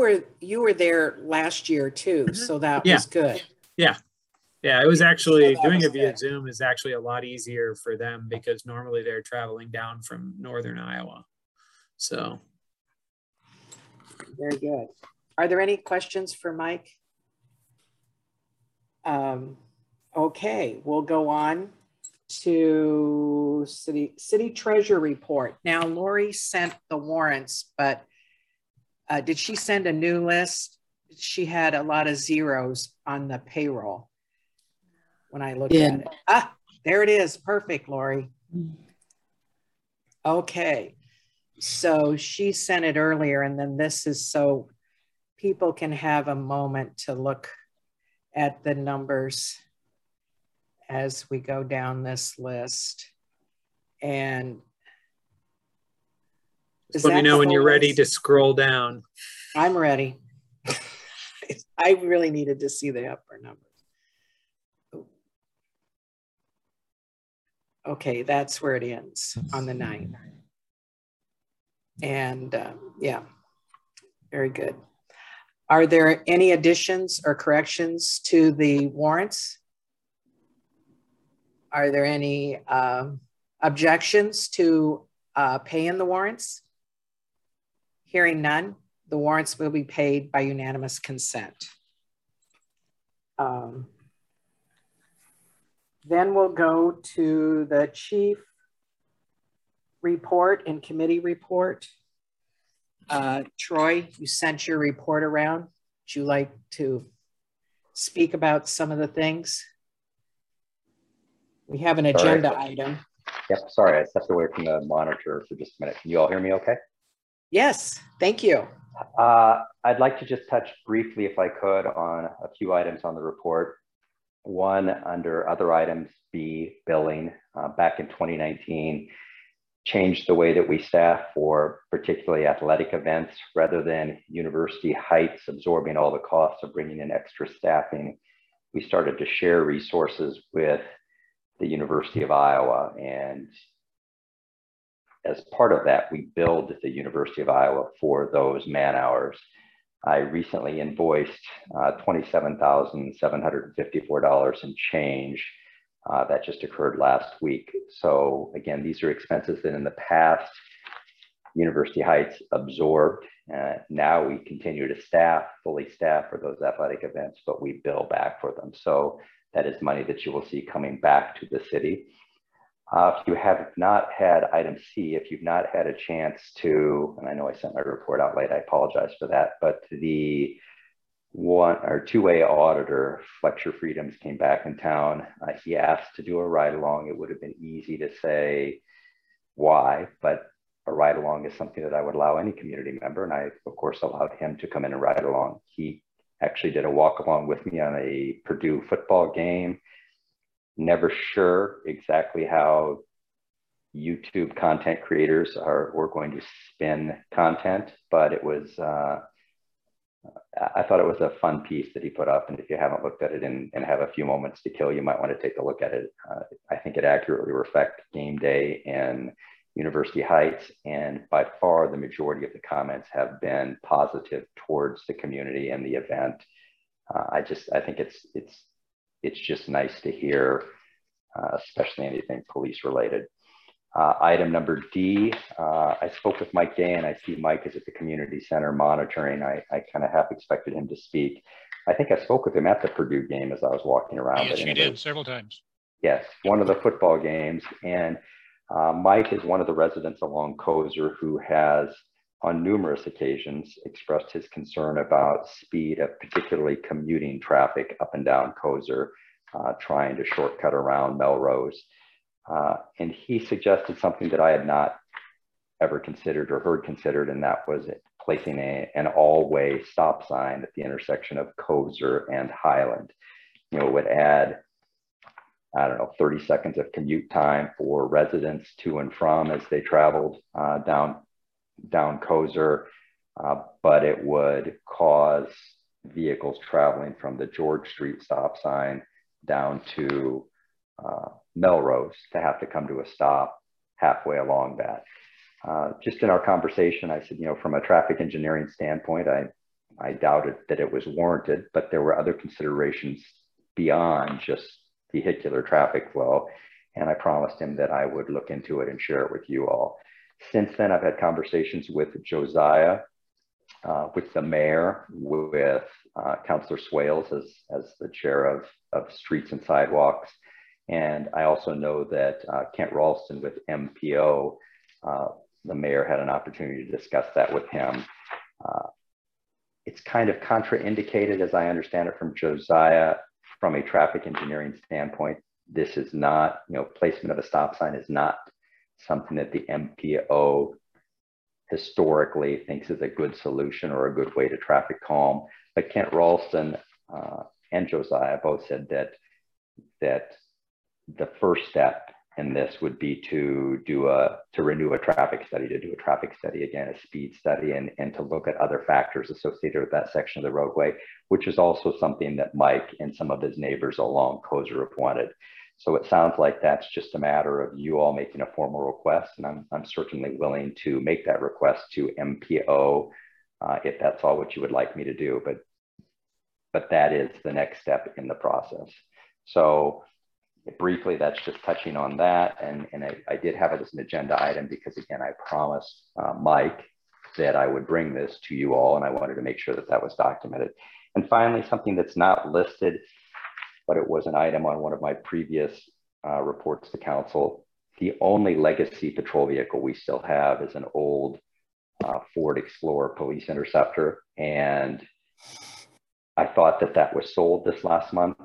were there last year too, so that was good. Yeah. It was actually doing it via Zoom is actually a lot easier for them because normally they're traveling down from northern Iowa. So very good. Are there any questions for Mike? Okay, we'll go on to city treasurer report. Now Lori sent the warrants, but. Did she send a new list? She had a lot of zeros on the payroll when I looked at it. Ah, there it is. Perfect, Lori. Okay. So she sent it earlier, and then this is so people can have a moment to look at the numbers as we go down this list. And let me know when you're ready to scroll down. I'm ready. I really needed to see the upper numbers. Okay, that's where it ends on the 9th. And yeah, very good. Are there any additions or corrections to the warrants? Are there any objections to paying the warrants? Hearing none, the warrants will be paid by unanimous consent. Then we'll go to the chief report and committee report. Troy, you sent your report around. Would you like to speak about some of the things? We have an agenda item. Yep, sorry, I stepped away from the monitor for just a minute. Can you all hear me okay? Yes, thank you. I'd like to just touch briefly, if I could, on a few items on the report. One, under other items B, billing, back in 2019, changed the way that we staff for particularly athletic events, rather than University Heights absorbing all the costs of bringing in extra staffing. We started to share resources with the University of Iowa. And as part of that, we billed the University of Iowa for those man hours. I recently invoiced $27,754 and change. That just occurred last week. So again, these are expenses that in the past, University Heights absorbed. Now we continue to staff, fully staff for those athletic events, but we bill back for them. So that is money that you will see coming back to the city. If you have not had item C, if you've not had a chance to, and I know I sent my report out late, I apologize for that, but the one or two-way auditor, Fletcher Freedoms, came back in town. He asked to do a ride-along. It would have been easy to say why, but a ride-along is something that I would allow any community member, and I, of course, allowed him to come in and ride along. He actually did a walk-along with me on a Purdue football game. Never sure exactly how YouTube content creators were going to spin content, but it was, I thought it was a fun piece that he put up. And if you haven't looked at it and have a few moments to kill, you might want to take a look at it. I think it accurately reflects game day in University Heights. And by far the majority of the comments have been positive towards the community and the event. I think it's just nice to hear, especially anything police related. Item number D, I spoke with Mike Day, and I see Mike is at the community center monitoring. I kind of half expected him to speak. I think I spoke with him at the Purdue game as I was walking around. Yes, you did several times. Yes, one of the football games. And Mike is one of the residents along Cozier who has on numerous occasions expressed his concern about speed of particularly commuting traffic up and down Cozier, trying to shortcut around Melrose. And he suggested something that I had not ever considered or heard considered, and that was placing an all-way stop sign at the intersection of Cozier and Highland. You know, it would add, I don't know, 30 seconds of commute time for residents to and from as they traveled down Cozier, but it would cause vehicles traveling from the George Street stop sign down to Melrose to have to come to a stop halfway along that. Just in our conversation, I said, you know, from a traffic engineering standpoint, I doubted that it was warranted, but there were other considerations beyond just vehicular traffic flow. And I promised him that I would look into it and share it with you all. Since then, I've had conversations with Josiah, with the mayor, with Councilor Swales as the chair of Streets and Sidewalks. And I also know that Kent Ralston with MPO, the mayor had an opportunity to discuss that with him. It's kind of contraindicated, as I understand it, from Josiah, from a traffic engineering standpoint. This is not, you know, placement of a stop sign is not something that the MPO historically thinks is a good solution or a good way to traffic calm. But Kent Ralston and Josiah both said that the first step in this would be to renew a traffic study, to do a traffic study again, a speed study, and to look at other factors associated with that section of the roadway, which is also something that Mike and some of his neighbors along Cozier have wanted. So it sounds like that's just a matter of you all making a formal request, and I'm certainly willing to make that request to MPO if that's all what you would like me to do, but that is the next step in the process. So briefly, that's just touching on that, and I did have it as an agenda item because, again, I promised Mike that I would bring this to you all, and I wanted to make sure that that was documented. And finally, something that's not listed, but it was an item on one of my previous reports to council. The only legacy patrol vehicle we still have is an old Ford Explorer police interceptor. And I thought that that was sold this last month.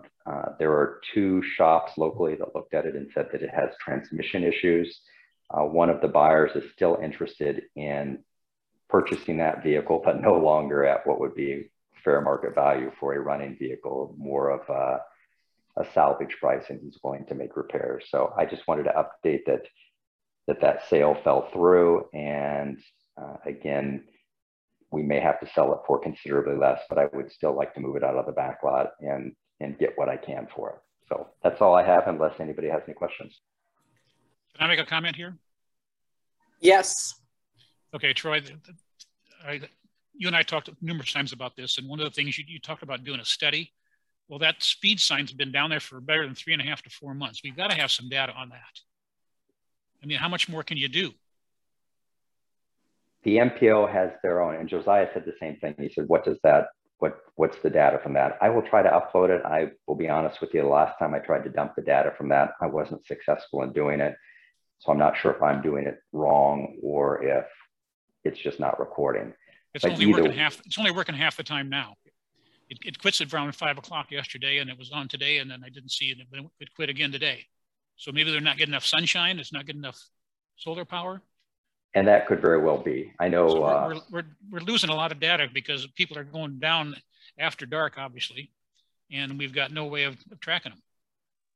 There are two shops locally that looked at it and said that it has transmission issues. One of the buyers is still interested in purchasing that vehicle, but no longer at what would be fair market value for a running vehicle, more of a a salvage price and he's willing to make repairs. So I just wanted to update that that sale fell through. And again, we may have to sell it for considerably less, but I would still like to move it out of the back lot and get what I can for it. So that's all I have, unless anybody has any questions. Can I make a comment here? Yes. Okay, Troy, you and I talked numerous times about this, and one of the things you talked about doing a study. Well, that speed sign's been down there for better than 3.5 to 4 months. We've got to have some data on that. I mean, how much more can you do? The MPO has their own, and Josiah said the same thing. He said, what does that, what's the data from that? I will try to upload it. I will be honest with you, the last time I tried to dump the data from that, I wasn't successful in doing it. So I'm not sure if I'm doing it wrong or if it's just not recording. It's, like only, working half, it's only working half the time now. It quits at around 5 o'clock yesterday, and it was on today, and then I didn't see it, but it quit again today. So maybe they're not getting enough sunshine. It's not getting enough solar power. And that could very well be. I know. So we're losing a lot of data because people are going down after dark, obviously, and we've got no way of tracking them.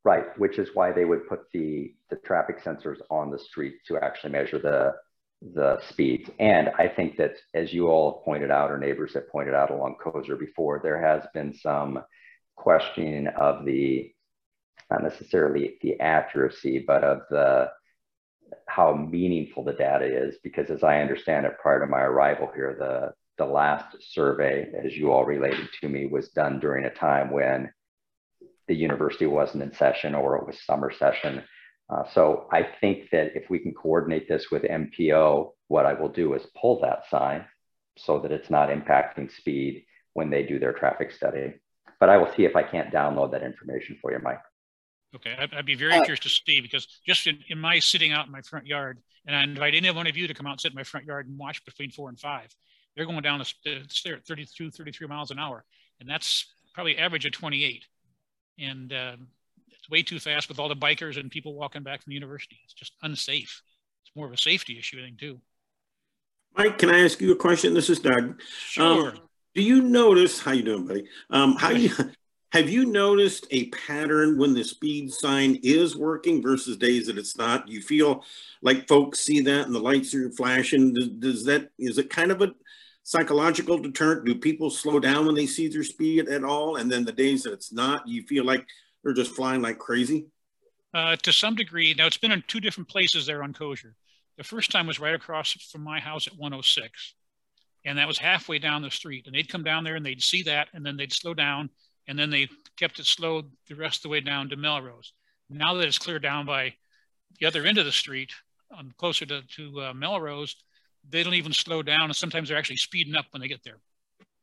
Right, which is why they would put the traffic sensors on the street to actually measure the speeds. And I think that, as you all pointed out, or neighbors have pointed out along Cozier before, there has been some questioning of the, not necessarily the accuracy, but of the how meaningful the data is, because as I understand it, prior to my arrival here, the last survey, as you all related to me, was done during a time when the university wasn't in session, or it was summer session. So I think that if we can coordinate this with MPO, what I will do is pull that sign so that it's not impacting speed when they do their traffic study. But I will see if I can't download that information for you, Mike. Okay, I'd be very curious to see, because just in my sitting out in my front yard, and I invite any one of you to come out and sit in my front yard and watch between 4 and 5. They're going down the stair at 32, 33 miles an hour, and that's probably average of 28. And it's way too fast with all the bikers and people walking back from the university. It's just unsafe. It's more of a safety issue, I think, too. Mike, can I ask you a question? This is Doug. Sure. Do you notice, how you doing, buddy? Have you noticed a pattern when the speed sign is working versus days that it's not? You feel like folks see that and the lights are flashing. Is it kind of a psychological deterrent? Do people slow down when they see their speed at all? And then the days that it's not, you feel like they're just flying like crazy? To some degree. Now, it's been in two different places there on Cozier. The first time was right across from my house at 106. And that was halfway down the street. And they'd come down there and they'd see that, and then they'd slow down. And then they kept it slow the rest of the way down to Melrose. Now that it's clear down by the other end of the street, closer to Melrose, they don't even slow down. And sometimes they're actually speeding up when they get there.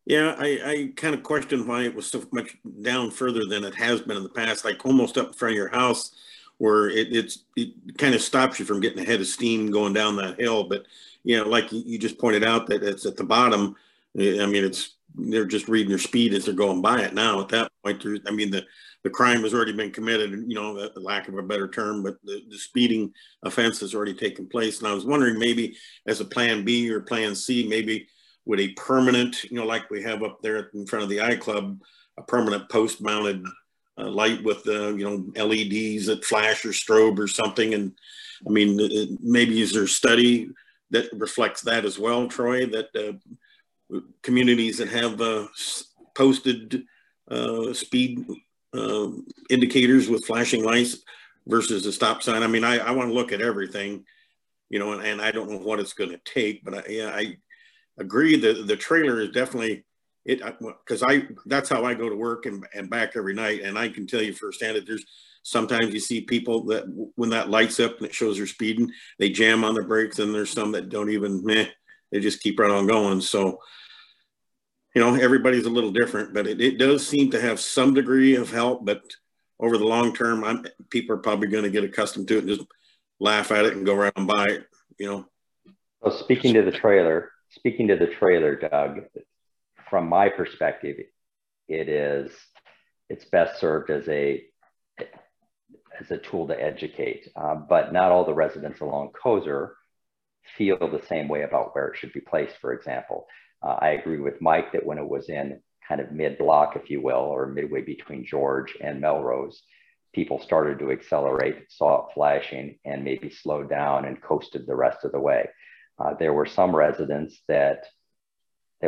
Yeah, I kind of question why it was so much down further than it has been in the past, like almost up in front of your house, where it kind of stops you from getting ahead of steam going down that hill. But, you know, like you just pointed out, that it's at the bottom. I mean, they're just reading their speed as they're going by it now. At that point, I mean, the crime has already been committed, you know, the lack of a better term, but the speeding offense has already taken place. And I was wondering, maybe as a plan B or plan C, maybe with a permanent, you know, like we have up there in front of the iClub, a permanent post mounted light with the, you know, LEDs that flash or strobe or something. And I mean, maybe is there a study that reflects that as well, Troy, that, communities that have posted speed indicators with flashing lights versus a stop sign. I mean, I want to look at everything, you know, and I don't know what it's going to take, but I agree that the trailer is definitely it, because that's how I go to work and back every night. And I can tell you firsthand that there's sometimes you see people that when that lights up and it shows they're speeding, they jam on the brakes, and there's some that don't even, they just keep right on going. So, you know, everybody's a little different, but it does seem to have some degree of help. But over the long term, people are probably going to get accustomed to it and just laugh at it and go around by it, you know. So speaking to the trailer, Doug, from my perspective, it's best served as a tool to educate, but not all the residents along Cozier feel the same way about where it should be placed, for example. I agree with Mike that when it was in kind of mid-block, if you will, or midway between George and Melrose, people started to accelerate, saw it flashing, and maybe slowed down and coasted the rest of the way. There were some residents that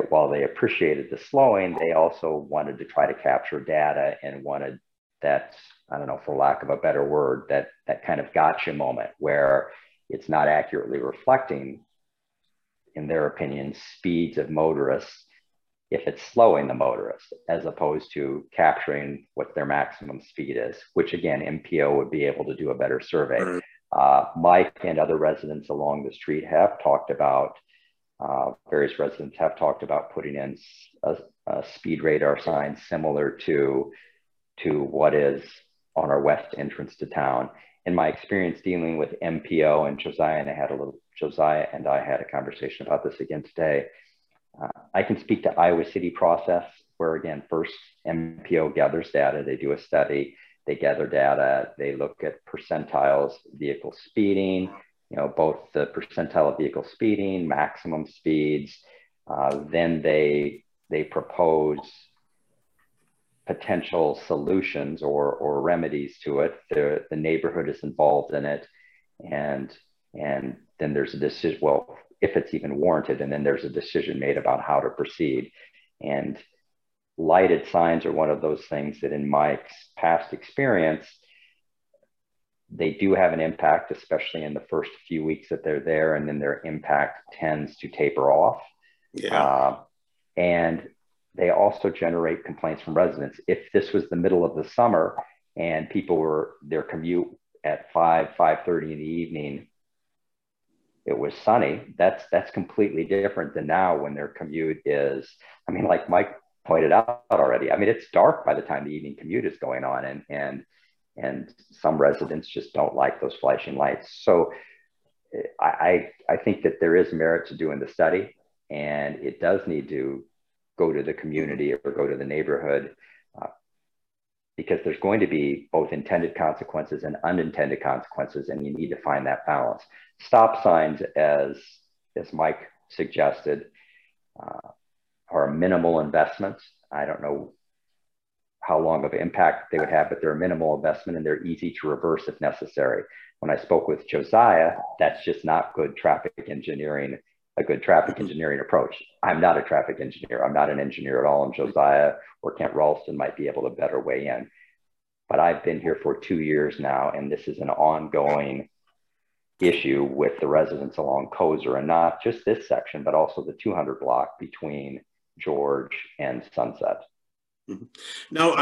while they appreciated the slowing, they also wanted to try to capture data and wanted that, I don't know, for lack of a better word, that kind of gotcha moment where it's not accurately reflecting, in their opinion, speeds of motorists if it's slowing the motorist, as opposed to capturing what their maximum speed is, which again, MPO would be able to do a better survey. Mike and other residents along the street have talked about, various residents have talked about putting in a speed radar sign similar to what is on our west entrance to town. In my experience dealing with MPO, and Josiah and I had a conversation about this again today, I can speak to Iowa City process, where again, first MPO gathers data, they do a study, they gather data, they look at percentiles, vehicle speeding, you know, both the percentile of vehicle speeding, maximum speeds, then they propose potential solutions or remedies to it. The neighborhood is involved in it, and then there's a decision, well, if it's even warranted, and then there's a decision made about how to proceed. And lighted signs are one of those things that in my past experience, they do have an impact, especially in the first few weeks that they're there, and then their impact tends to taper off. Yeah. And they also generate complaints from residents. If this was the middle of the summer and people were, their commute at 5:30 in the evening, it was sunny, that's completely different than now when their commute is, I mean, like Mike pointed out already, I mean, it's dark by the time the evening commute is going on, and some residents just don't like those flashing lights. So I think that there is merit to doing the study, and it does need to go to the community or go to the neighborhood, because there's going to be both intended consequences and unintended consequences, and you need to find that balance. Stop signs, as Mike suggested, are a minimal investment. I don't know how long of impact they would have, but they're a minimal investment and they're easy to reverse if necessary. When I spoke with Josiah, that's just not good traffic engineering, a good traffic engineering approach. I'm not a traffic engineer. I'm not an engineer at all. And Josiah or Kent Ralston might be able to better weigh in. But I've been here for 2 years now, and this is an ongoing issue with the residents along Cozier, and not just this section, but also the 200 block between George and Sunset. Mm-hmm. Now,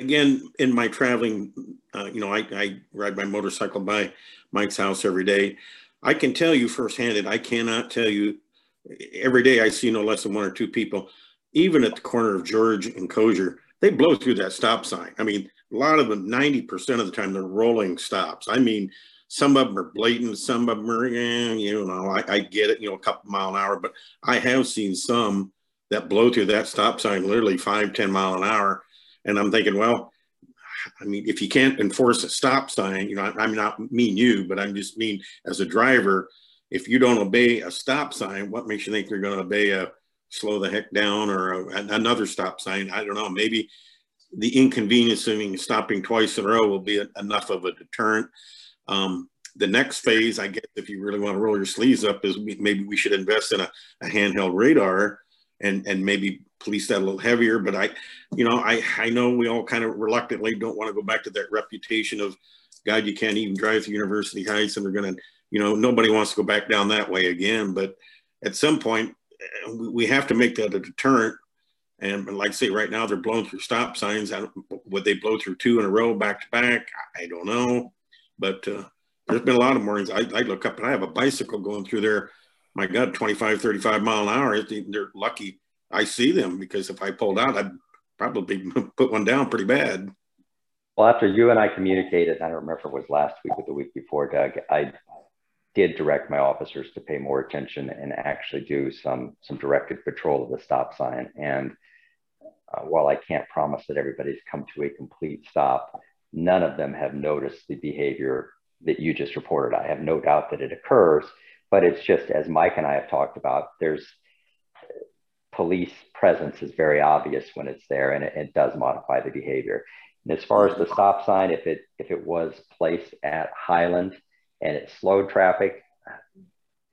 again, in my traveling, you know, I ride my motorcycle by Mike's house every day. I can tell you firsthand, and I cannot tell you, every day I see no less than one or two people, even at the corner of George and Cozier, they blow through that stop sign. I mean, a lot of them, 90% of the time, they're rolling stops. I mean, some of them are blatant, some of them are, you know, I get it, you know, a couple mile an hour, but I have seen some that blow through that stop sign literally 5-10 mile an hour. And I'm thinking, well, I mean, if you can't enforce a stop sign, you know, I'm not mean you, but I'm just mean as a driver, if you don't obey a stop sign, what makes you think you're going to obey a slow the heck down or another stop sign? I don't know. Maybe the inconvenience of stopping twice in a row will be enough of a deterrent. The next phase, I guess, if you really want to roll your sleeves up, is maybe we should invest in a handheld radar and maybe police that a little heavier. But I know we all kind of reluctantly don't want to go back to that reputation of, God, you can't even drive through University Heights, and we're going to, you know, nobody wants to go back down that way again. But at some point, we have to make that a deterrent. And like I say, right now, they're blown through stop signs. Would they blow through two in a row back to back? I don't know. But there's been a lot of mornings I look up and I have a bicycle going through there. My God, 25, 35 mile an hour. They're lucky I see them, because if I pulled out, I'd probably put one down pretty bad. Well, after you and I communicated, I don't remember if it was last week or the week before, Doug, I did direct my officers to pay more attention and actually do some directed patrol of the stop sign. And while I can't promise that everybody's come to a complete stop, none of them have noticed the behavior that you just reported. I have no doubt that it occurs, but it's just, as Mike and I have talked about, there's police presence is very obvious when it's there, and it does modify the behavior. And as far as the stop sign, if it was placed at Highland and it slowed traffic,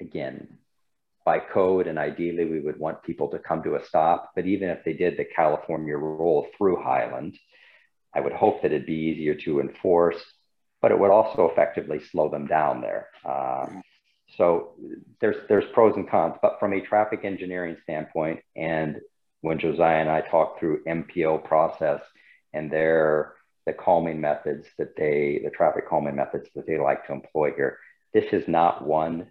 again, by code and ideally we would want people to come to a stop, but even if they did the California roll through Highland, I would hope that it'd be easier to enforce, but it would also effectively slow them down there. So there's pros and cons, but from a traffic engineering standpoint, and when Josiah and I talked through MPO process and the calming methods that the traffic calming methods that they like to employ here, this is not one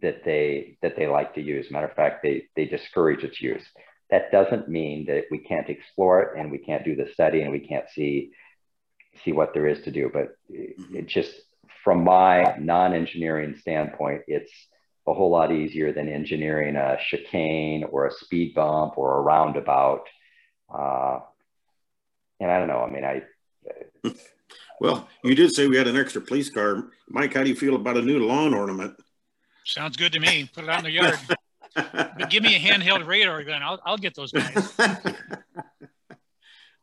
that they like to use. Matter of fact, they discourage its use. That doesn't mean that we can't explore it and we can't do the study and we can't see what there is to do. But it just, from my non-engineering standpoint, it's a whole lot easier than engineering a chicane or a speed bump or a roundabout. And I don't know, I mean, Well, you did say we had an extra police car. Mike, how do you feel about a new lawn ornament? Sounds good to me. Put it out in the yard. But give me a handheld radar gun. I'll get those guys.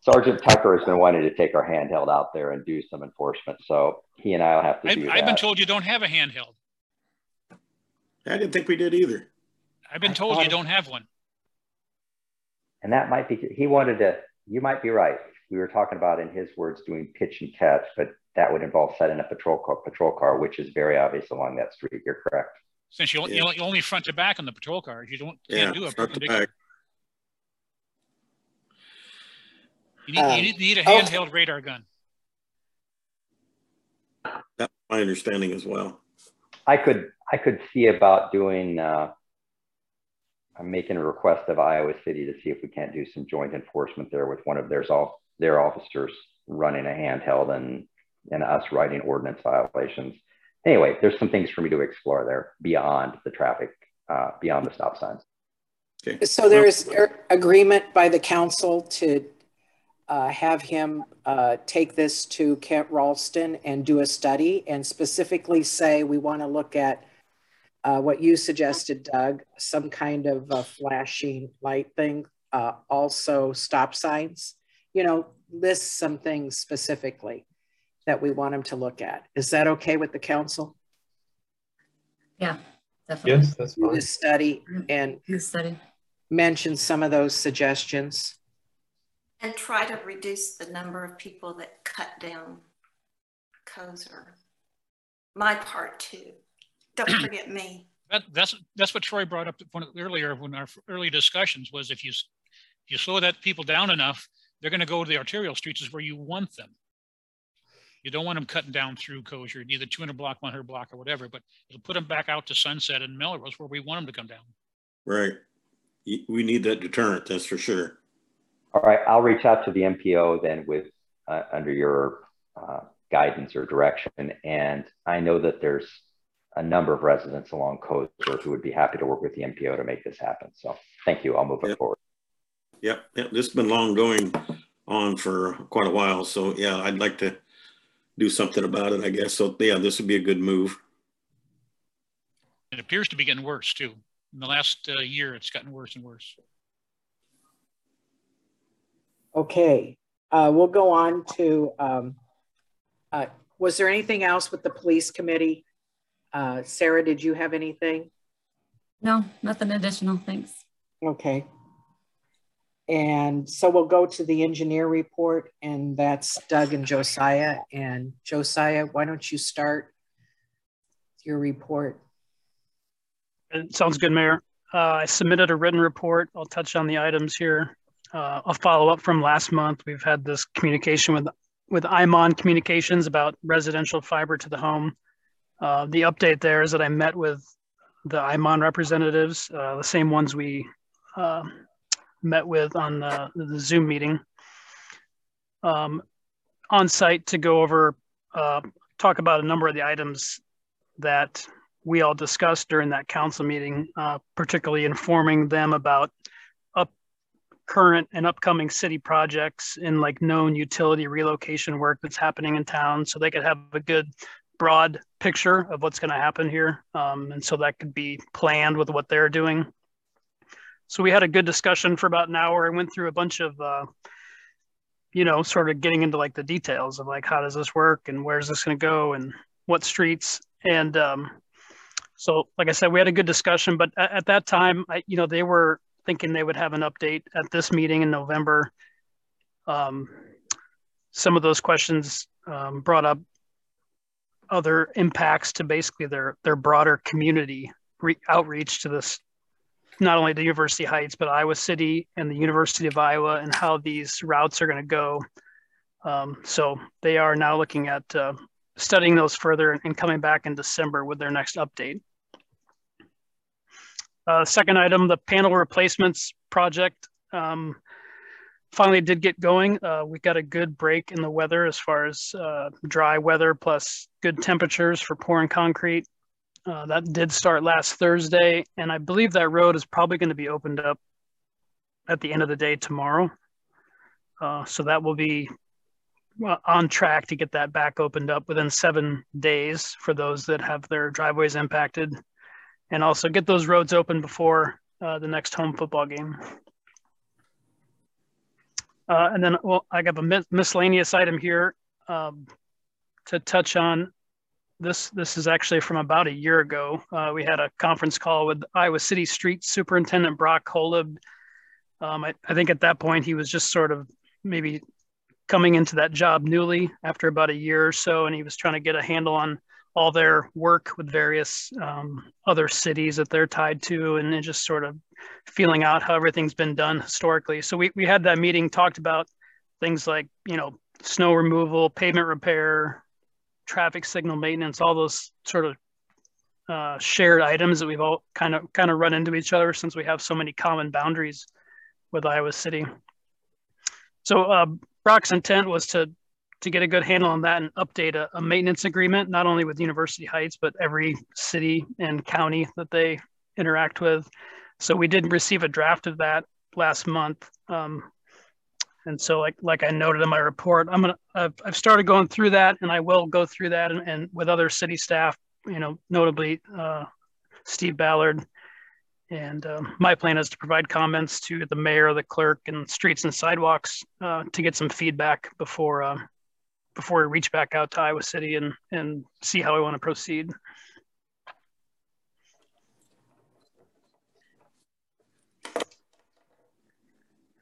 Sergeant Tucker has been wanting to take our handheld out there and do some enforcement. So he and I will have to do that. I've been told you don't have a handheld. I didn't think we did either. I've been told you don't have one. And that might be, you might be right. We were talking about, in his words, doing pitch and catch, but that would involve setting up a patrol car, which is very obvious along that street. You're correct. Since you only front to back on the patrol car, you can't do a perpendicular. You need a handheld radar gun. That's my understanding as well. I could see about doing. I'm making a request of Iowa City to see if we can't do some joint enforcement there with one of their officers running a handheld and us writing ordinance violations. Anyway, there's some things for me to explore there beyond the traffic, beyond the stop signs. Okay. So there is agreement by the council to have him take this to Kent Ralston and do a study, and specifically say we want to look at what you suggested, Doug, some kind of flashing light thing, also stop signs, list some things specifically that we want him to look at. Is that okay with the council? Yeah, definitely. Yes, that's fine. Do the study and mention some of those suggestions. And try to reduce the number of people that cut down Cozier. My part too. Don't forget me. That's what Troy brought up earlier when our early discussions was, if you slow that people down enough, they're going to go to the arterial streets is where you want them. You don't want them cutting down through Cozier, either 200 block, 100 block or whatever, but it'll put them back out to Sunset and Melrose where we want them to come down. Right. We need that deterrent, that's for sure. All right. I'll reach out to the MPO then with under your guidance or direction. And I know that there's a number of residents along Cozier who would be happy to work with the MPO to make this happen. So thank you. I'll move it forward. Yep. This has been going on for quite a while. So yeah, I'd like to do something about it, I guess. So yeah, this would be a good move. It appears to be getting worse too. In the last year, it's gotten worse and worse. Okay. We'll go on to, was there anything else with the police committee? Sarah, did you have anything? No, nothing additional, thanks. Okay. And so we'll go to the engineer report, and that's Doug and Josiah. And Josiah, why don't you start your report? It sounds good, Mayor. I submitted a written report. I'll touch on the items here. A follow-up from last month. We've had this communication with IMON Communications about residential fiber to the home. The update there is that I met with the IMON representatives, the same ones we met with on the Zoom meeting, on site to go over, talk about a number of the items that we all discussed during that council meeting, particularly informing them about current and upcoming city projects and known utility relocation work that's happening in town, so they could have a good broad picture of what's going to happen here, and so that could be planned with what they're doing. So we had a good discussion for about an hour and went through a bunch of, you know, sort of getting into like the details of like, how does this work and where's this going to go and what streets. And so, like I said, we had a good discussion, but at that time, you know, they were thinking they would have an update at this meeting in November. Some of those questions brought up other impacts to basically their broader community outreach to this, not only the University Heights, but Iowa City and the University of Iowa and how these routes are going to go. So they are now looking at studying those further and coming back in December with their next update. Second item, the panel replacements project finally did get going. We got a good break in the weather as far as dry weather plus good temperatures for pouring concrete. That did start last Thursday, and I believe that road is probably going to be opened up at the end of the day tomorrow. So that will be on track to get that back opened up within 7 days for those that have their driveways impacted, and also get those roads open before the next home football game. And then, well, I got a miscellaneous item here to touch on. This is actually from about a year ago. We had a conference call with Iowa City Street Superintendent Brock Holub. I think at that point he was just sort of maybe coming into that job newly after about a year or so, and he was trying to get a handle on all their work with various other cities that they're tied to, and just sort of feeling out how everything's been done historically. So we had that meeting, talked about things like, you know, snow removal, pavement repair, traffic signal maintenance, all those sort of shared items that we've all kind of run into each other since we have so many common boundaries with Iowa City. So Brock's intent was to get a good handle on that and update a maintenance agreement, not only with University Heights, but every city and county that they interact with. So we did receive a draft of that last month. And so like I noted in my report, I've started going through that, and I will go through that and with other city staff, you know, notably Steve Ballard. And my plan is to provide comments to the mayor, the clerk, and streets and sidewalks to get some feedback before we reach back out to Iowa City and see how we want to proceed.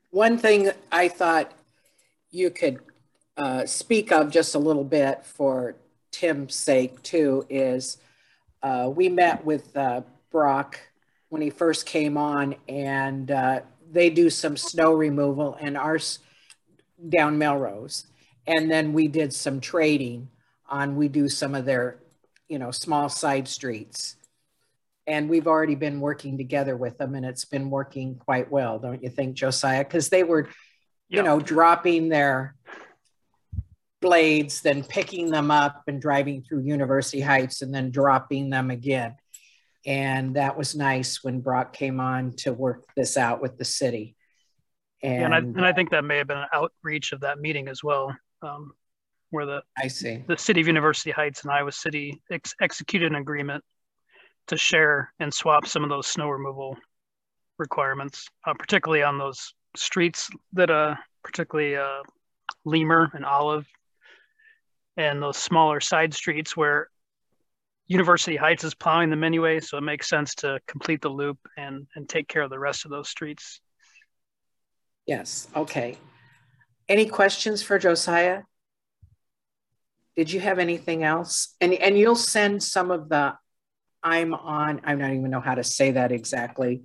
One thing I thought you could speak of just a little bit for Tim's sake too is we met with Brock when he first came on, and they do some snow removal and ours down Melrose. And then we did some trading on, we do some of their, you know, small side streets. And we've already been working together with them, and it's been working quite well, don't you think, Josiah? Because they were, you know, dropping their blades, then picking them up and driving through University Heights and then dropping them again. And that was nice when Brock came on to work this out with the city. And I think that may have been an outreach of that meeting as well, where the city of University Heights and Iowa City executed an agreement to share and swap some of those snow removal requirements, particularly on those streets that particularly Lemur and Olive and those smaller side streets where University Heights is plowing them anyway, so it makes sense to complete the loop and take care of the rest of those streets. Yes, okay. Any questions for Josiah? Did you have anything else? And you'll send some of the I don't even know how to say that exactly.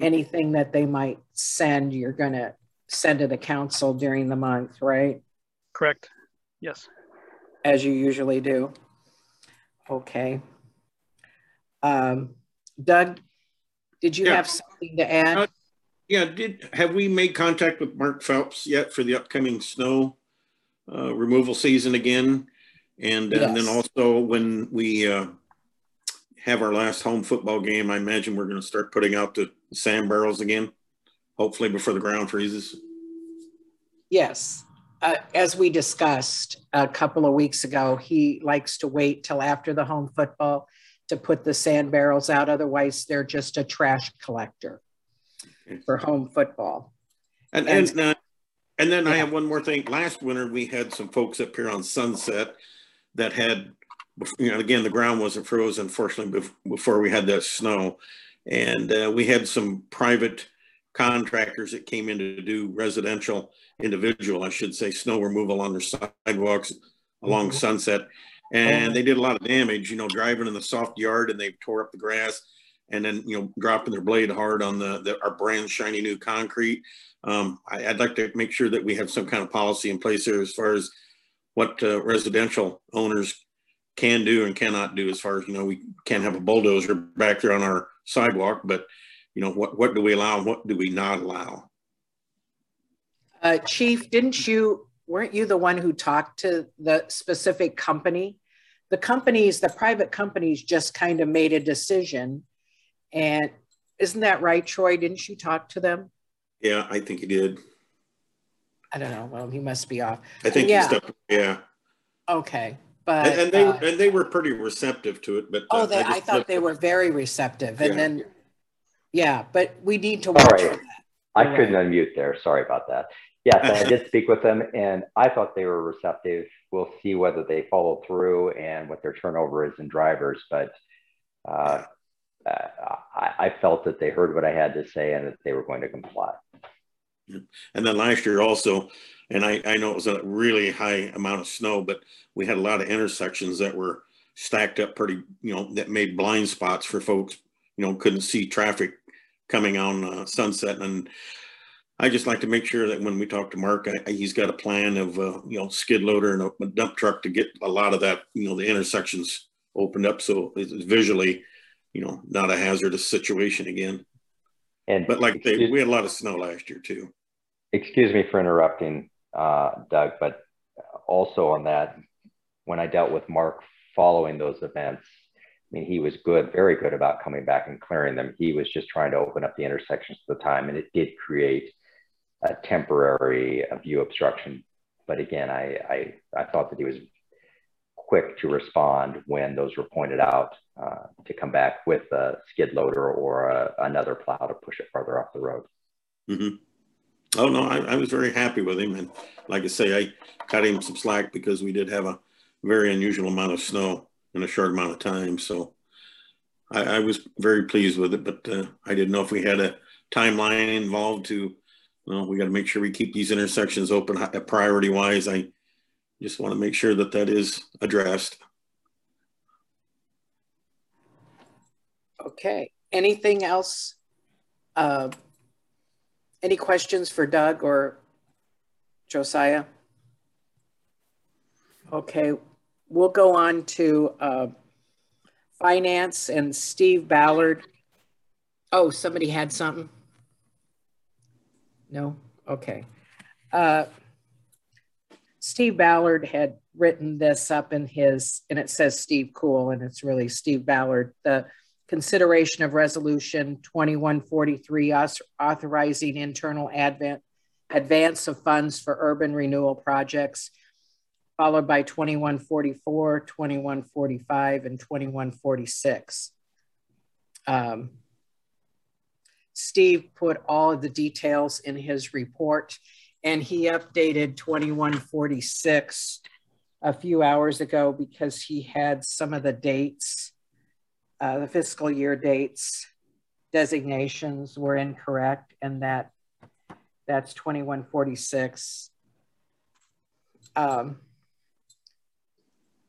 Anything that they might send, you're going to send to the council during the month, right? Correct. Yes. As you usually do. Okay. Doug, did you have something to add? Have we made contact with Mark Phelps yet for the upcoming snow removal season again? And then also when we have our last home football game, I imagine we're going to start putting out the sand barrels again, hopefully before the ground freezes. Yes. As we discussed a couple of weeks ago, he likes to wait till after the home football to put the sand barrels out. Otherwise, they're just a trash collector. for home football. And then I have one more thing. Last winter, we had some folks up here on Sunset that had, you know, again, the ground wasn't frozen, fortunately, before we had that snow. And we had some private contractors that came in to do residential, individual, I should say, snow removal on their sidewalks along Sunset. And they did a lot of damage, you know, driving in the soft yard, and they tore up the grass, and then, you know, dropping their blade hard on our brand shiny new concrete. I'd like to make sure that we have some kind of policy in place there as far as what residential owners can do and cannot do. As far as, you know, we can't have a bulldozer back there on our sidewalk, but, you know, what do we allow and what do we not allow? Chief, weren't you the one who talked to the specific company? The private companies just kind of made a decision. And isn't that right, Troy? Didn't you talk to them? Yeah, I think he did. I don't know. Well, he must be off. I think he's stuck. Yeah. Okay. But, and they were pretty receptive to it. But I thought they were very receptive. And then, yeah, but we need to watch for that. I couldn't unmute there. Sorry about that. Yes, I did speak with them, and I thought they were receptive. We'll see whether they follow through and what their turnover is in drivers, but I felt that they heard what I had to say and that they were going to comply. And then last year also, and I know it was a really high amount of snow, but we had a lot of intersections that were stacked up pretty, you know, that made blind spots for folks, you know, couldn't see traffic coming on Sunset. And I just like to make sure that when we talk to Mark, he's got a plan of, you know, skid loader and a dump truck to get a lot of that, you know, the intersections opened up. So it's visually, you know, not a hazardous situation again. But like we had a lot of snow last year too. Excuse me for interrupting, Doug, but also on that, when I dealt with Mark following those events, I mean, he was good, very good about coming back and clearing them. He was just trying to open up the intersections at the time, and it did create a temporary view obstruction. But again, I thought that he was quick to respond when those were pointed out, to come back with a skid loader or another plow to push it farther off the road. Mm-hmm. Oh, no, I was very happy with him. And like I say, I cut him some slack because we did have a very unusual amount of snow in a short amount of time. So I was very pleased with it, but I didn't know if we had a timeline involved to, well, we got to make sure we keep these intersections open priority wise. I just want to make sure that that is addressed. Okay. Anything else? Any questions for Doug or Josiah? Okay. We'll go on to finance and Steve Ballard. Oh, somebody had something? No? Okay. Steve Ballard had written this up in his, and it says Steve Cool, and it's really Steve Ballard, the consideration of resolution 2143 authorizing internal advance of funds for urban renewal projects, followed by 2144, 2145, and 2146. Steve put all of the details in his report, and he updated 2146 a few hours ago because he had some of the dates, the fiscal year dates, designations were incorrect, and that's 2146.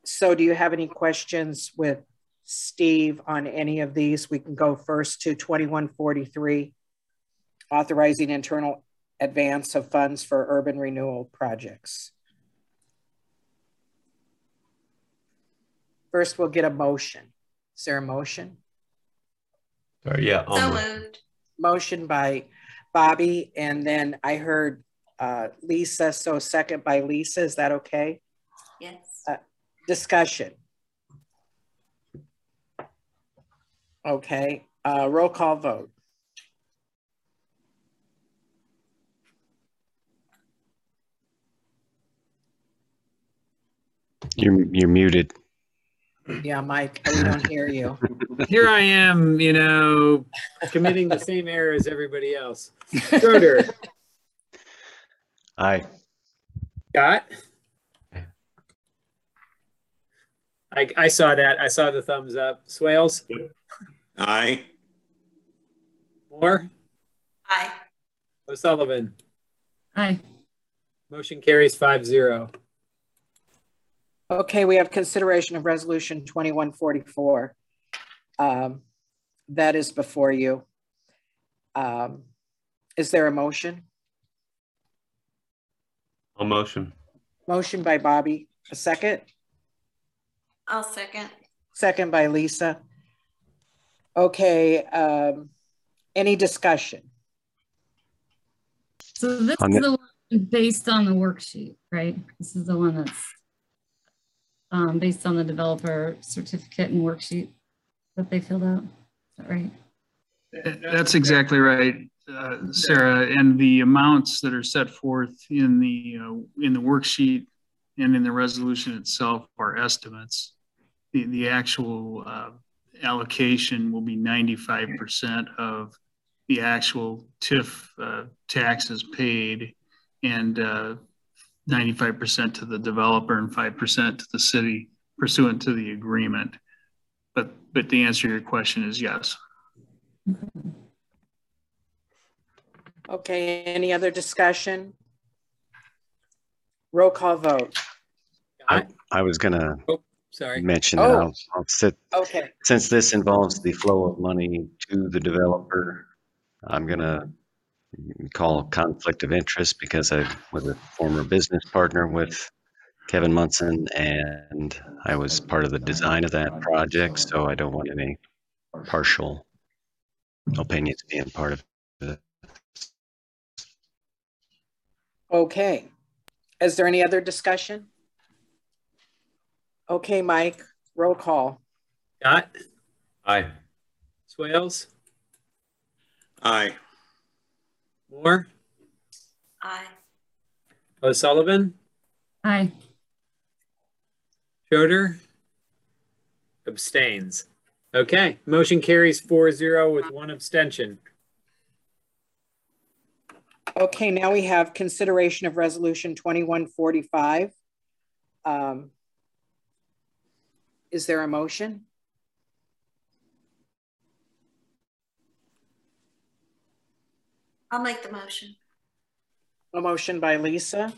So do you have any questions with Steve on any of these? We can go first to 2143, authorizing internal advance of funds for urban renewal projects. First, we'll get a motion. Is there a motion? Sorry, yeah. Motion by Bobby, and then I heard Lisa, so second by Lisa. Is that okay? Yes. Discussion. Okay, roll call vote. You're muted. Yeah, Mike, we don't hear you. Here I am, you know, committing the same error as everybody else. Schroeder. Aye. Scott. I saw that. I saw the thumbs up. Swales. Aye. Moore. Aye. O'Sullivan. Aye. Motion carries 5-0. Okay, we have consideration of resolution 2144. That is before you. Is there a motion? A motion. Motion by Bobby. A second? I'll second. Second by Lisa. Okay, any discussion? So this is the one based on the worksheet, right? This is the one that's based on the developer certificate and worksheet that they filled out. Is that right? That's exactly right, Sarah. And the amounts that are set forth in the worksheet and in the resolution itself are estimates. The actual allocation will be 95% of the actual TIF taxes paid, and 95% to the developer and 5% to the city pursuant to the agreement. But the answer to your question is yes. Okay, any other discussion? Roll call vote. I was gonna mention that I'll sit. Okay. Since this involves the flow of money to the developer, I'm gonna call conflict of interest because I was a former business partner with Kevin Munson, and I was part of the design of that project, so I don't want any partial opinions being part of it. Okay. Is there any other discussion? Okay, Mike, roll call. Scott? Aye. Swales? Aye. Moore? Aye. O'Sullivan? Aye. Schroeder? Abstains. Okay, motion carries 4-0 with one abstention. Okay, now we have consideration of resolution 2145. Is there a motion? I'll make the motion. A motion by Lisa.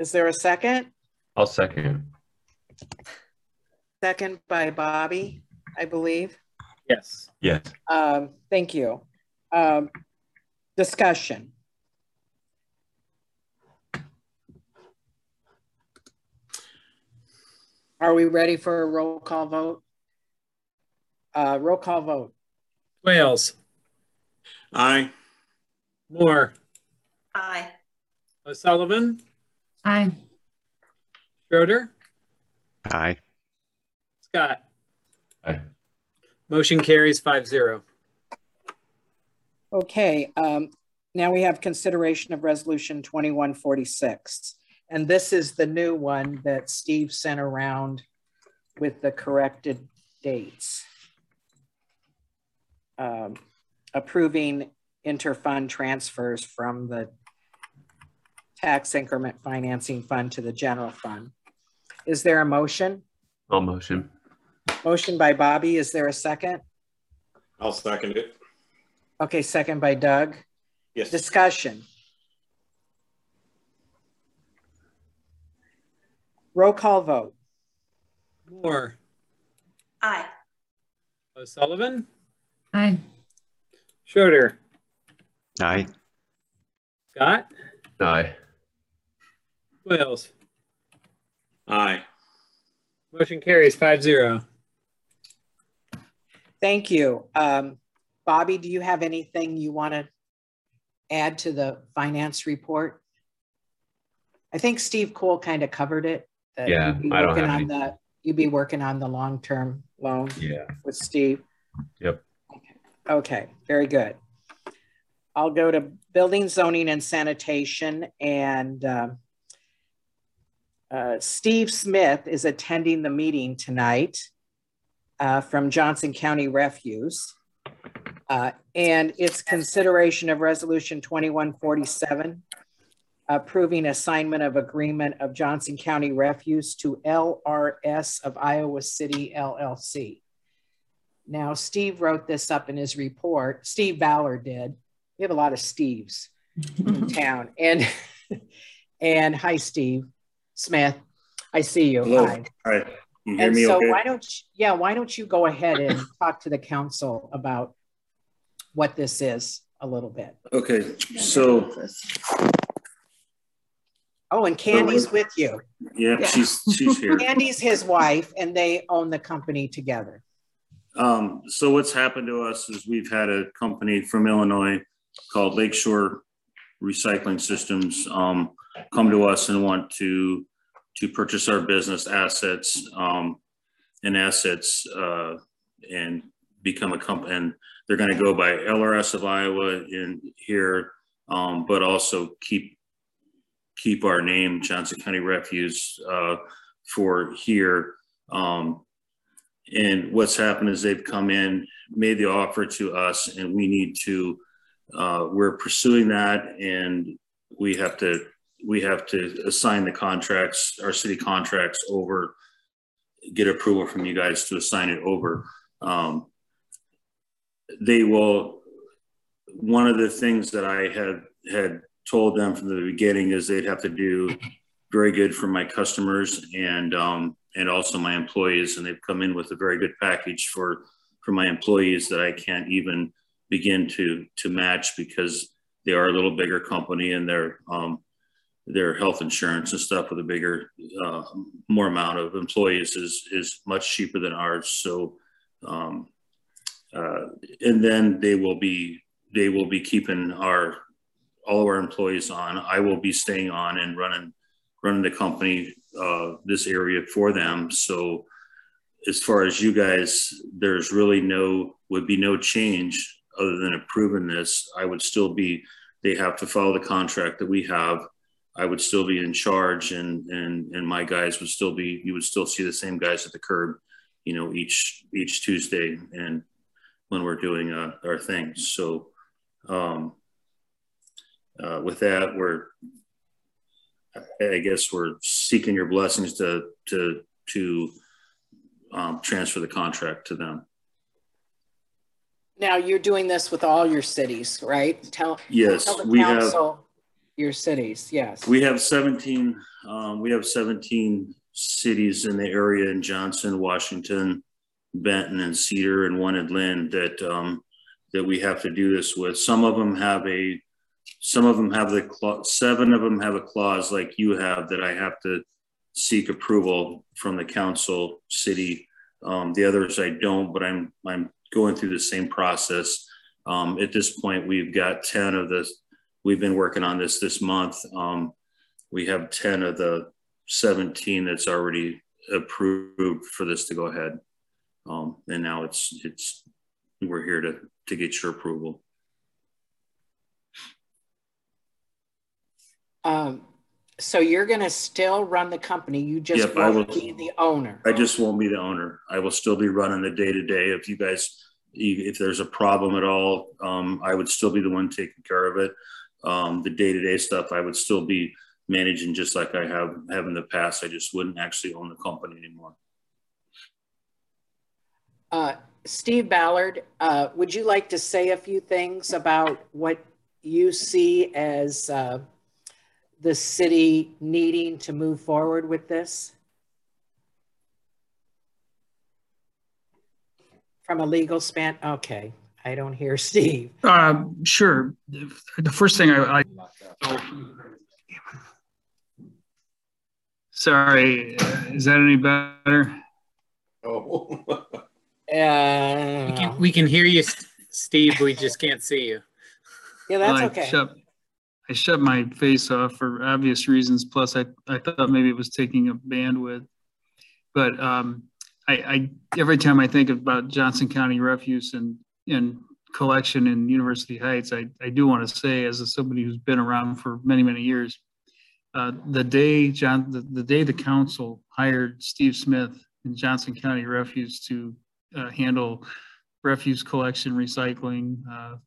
Is there a second? I'll second. Second by Bobby, I believe. Yes. Yes. Thank you. Discussion. Are we ready for a roll call vote? Roll call vote. Wales. Aye. Moore. Aye. O'Sullivan. Aye. Schroeder. Aye. Scott. Aye. Motion carries 5-0. Okay, now we have consideration of resolution 2146. And this is the new one that Steve sent around with the corrected dates. Approving interfund transfers from the tax increment financing fund to the general fund. Is there a motion? I'll motion. Motion by Bobby. Is there a second? I'll second it. Okay, second by Doug. Yes. Discussion. Roll call vote. Moore. Aye. O'Sullivan. Aye. Schroeder. Aye. Scott. Aye. Wales. Aye. Motion carries 5-0. Thank you. Bobby, do you have anything you want to add to the finance report? I think Steve Cool kind of covered it. Yeah, I don't have any. You'd be working on the long-term loan with Steve. Yep. Okay, very good. I'll go to building, zoning, and sanitation. And Steve Smith is attending the meeting tonight. from Johnson County Refuse. And it's consideration of Resolution 2147, approving assignment of agreement of Johnson County Refuse to LRS of Iowa City, LLC. Now, Steve wrote this up in his report. Steve Ballard did. We have a lot of Steves in town. And hi, Steve Smith. I see you. Hello. Hi. Hi. You hear and me so okay? why don't you go ahead and talk to the council about what this is a little bit. Okay, so. Oh, and Candy's with you. Yeah, yeah. She's here. Candy's his wife, and they own the company together. So what's happened to us is we've had a company from Illinois called Lakeshore Recycling Systems come to us and want to purchase our business assets and become a company. And they're going to go by LRS of Iowa in here, but also keep our name, Johnson County Refuse, for here. And what's happened is they've come in, made the offer to us, and we need to, we're pursuing that, and we have to assign the contracts, our city contracts over, get approval from you guys to assign it over. They will, one of the things that I had told them from the beginning is they'd have to do very good for my customers and also my employees. And they've come in with a very good package for my employees that I can't even begin to match, because they are a little bigger company, and their health insurance and stuff with a bigger, more amount of employees is much cheaper than ours. So, and then they will be keeping all of our employees on. I will be staying on and running the company, this area for them. So as far as you guys, there's really would be no change other than approving this. I would still be, they have to follow the contract that we have. I would still be in charge, and my guys would still be, you would still see the same guys at the curb, you know, each Tuesday, and when we're doing our things. So with that, I guess we're seeking your blessings to transfer the contract to them. Now, you're doing this with all your cities, right? Yes, we have your cities. Yes, we have 17. We have 17 cities in the area, in Johnson, Washington, Benton, and Cedar, and one in Lynn that we have to do this with. Seven of them have a clause like you have, that I have to seek approval from the council city. The others I don't, but I'm going through the same process. At this point, we've got 10 of the. We've been working on this month. We have 10 of the 17 that's already approved for this to go ahead. And now we're here to get your approval. So you're going to still run the company. You just won't be the owner. I just won't be the owner. I will still be running the day-to-day. If you guys, if there's a problem at all, I would still be the one taking care of it. The day-to-day stuff, I would still be managing just like I have in the past. I just wouldn't actually own the company anymore. Steve Ballard, would you like to say a few things about what you see as the city needing to move forward with this from a legal span? Okay, I don't hear Steve. Sure. The first thing sorry, is that any better? Oh. We can hear you, Steve. We just can't see you. Yeah, that's okay. I shut my face off for obvious reasons. Plus, I thought maybe it was taking up bandwidth. But every time I think about Johnson County Refuse and collection in University Heights, I do want to say, as somebody who's been around for many, many years, the day the council hired Steve Smith and Johnson County Refuse to handle refuse collection, recycling,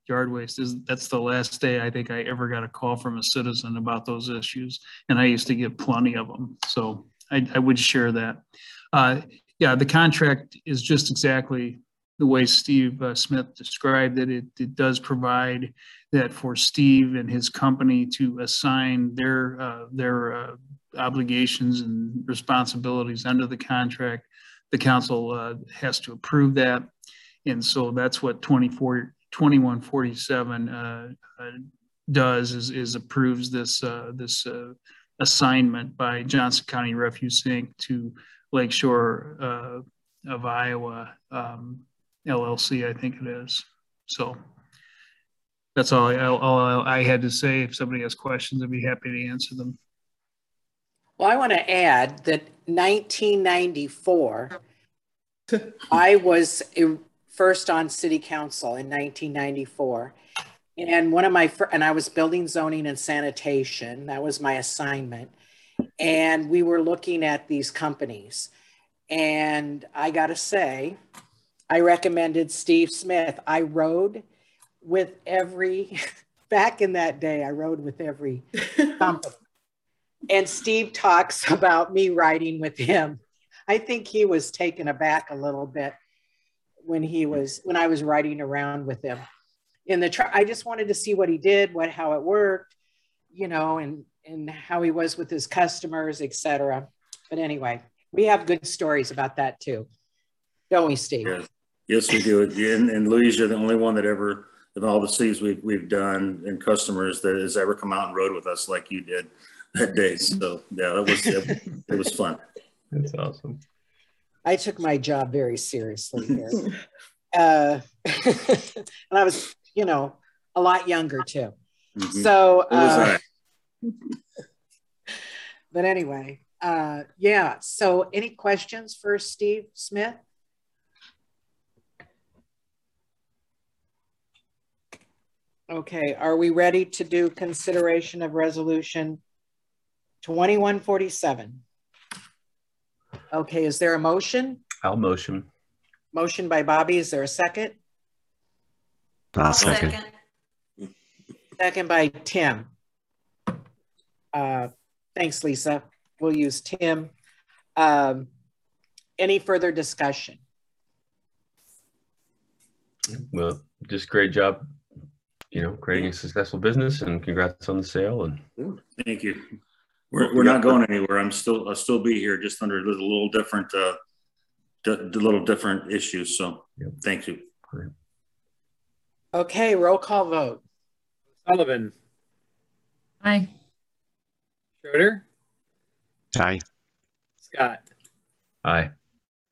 yard waste. That's the last day I think I ever got a call from a citizen about those issues, and I used to get plenty of them. So I would share that. Yeah, the contract is just exactly the way Steve Smith described it. It does provide that for Steve and his company to assign their obligations and responsibilities under the contract. The council has to approve that. And so that's what 2147 does, is approves this, this assignment by Johnson County Refuse Inc. to Lakeshore of Iowa, LLC, I think it is. So that's all I had to say. If somebody has questions, I'd be happy to answer them. Well, I want to add that 1994, I was first on city council in 1994. And one of my, and I was building, zoning, and sanitation. That was my assignment. And we were looking at these companies. And I got to say, I recommended Steve Smith. I rode with every, back in that day, I rode with every company. And Steve talks about me riding with him. I think he was taken aback a little bit when he was, when I was riding around with him in the truck. I just wanted to see what he did, what, how it worked, you know, and how he was with his customers, etc. But anyway, we have good stories about that too, don't we, Steve? Yeah. Yes, we do. And Louise, you're the only one that ever, of all the cities we've done and customers that has ever come out and rode with us like you did that day. So yeah, that was it was fun. That's awesome. I took my job very seriously here. And I was, you know, a lot younger too. Mm-hmm. So, but anyway, yeah. So any questions for Steve Smith? Okay. Are we ready to do consideration of resolution 2147? Okay, is there a motion? I'll motion. Motion by Bobby. Is there a second? I'll second. Second by Tim. Thanks, Lisa. We'll use Tim. Any further discussion? Well, just great job, you know, creating a successful business, and congrats on the sale. And thank you. We're not going anywhere. I'll still be here, just under a little different, little different issues. So yep. Thank you. Great. Okay. Roll call vote. Sullivan. Aye. Schroeder. Aye. Scott. Aye.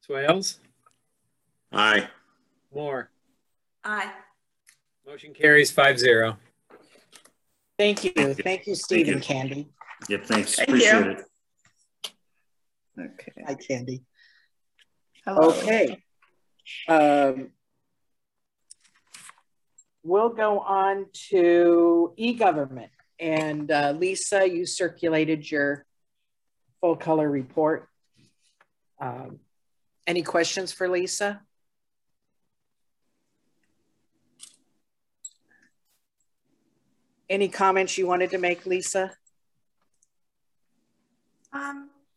Swales. Aye. Moore. Aye. Motion carries 5-0. Thank you. Thank you, Steve and Candy. Yep, thanks. Thank you. Appreciate it. Okay. Hi, Candy. Hello. Okay. We'll go on to e-government. And Lisa, you circulated your full color report. Any questions for Lisa? Any comments you wanted to make, Lisa?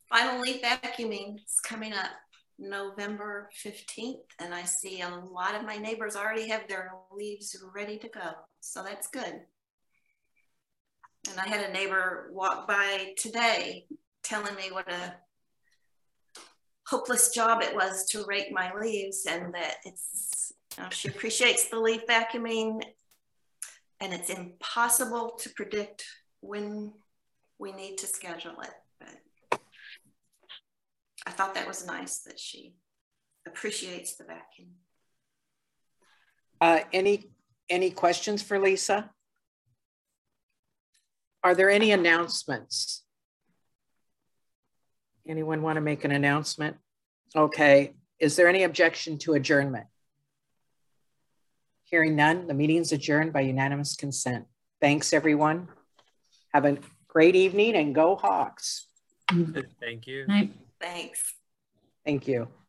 Final leaf vacuuming is coming up November 15th, and I see a lot of my neighbors already have their leaves ready to go, so that's good. And I had a neighbor walk by today telling me what a hopeless job it was to rake my leaves, and that it's, you know, she appreciates the leaf vacuuming, and it's impossible to predict when we need to schedule it. But I thought that was nice that she appreciates the vacuum. Any questions for Lisa? Are there any announcements? Anyone want to make an announcement? Okay. Is there any objection to adjournment? Hearing none, the meeting's adjourned by unanimous consent. Thanks, everyone. Have a great evening, and go Hawks. Thank you. Thanks. Thank you.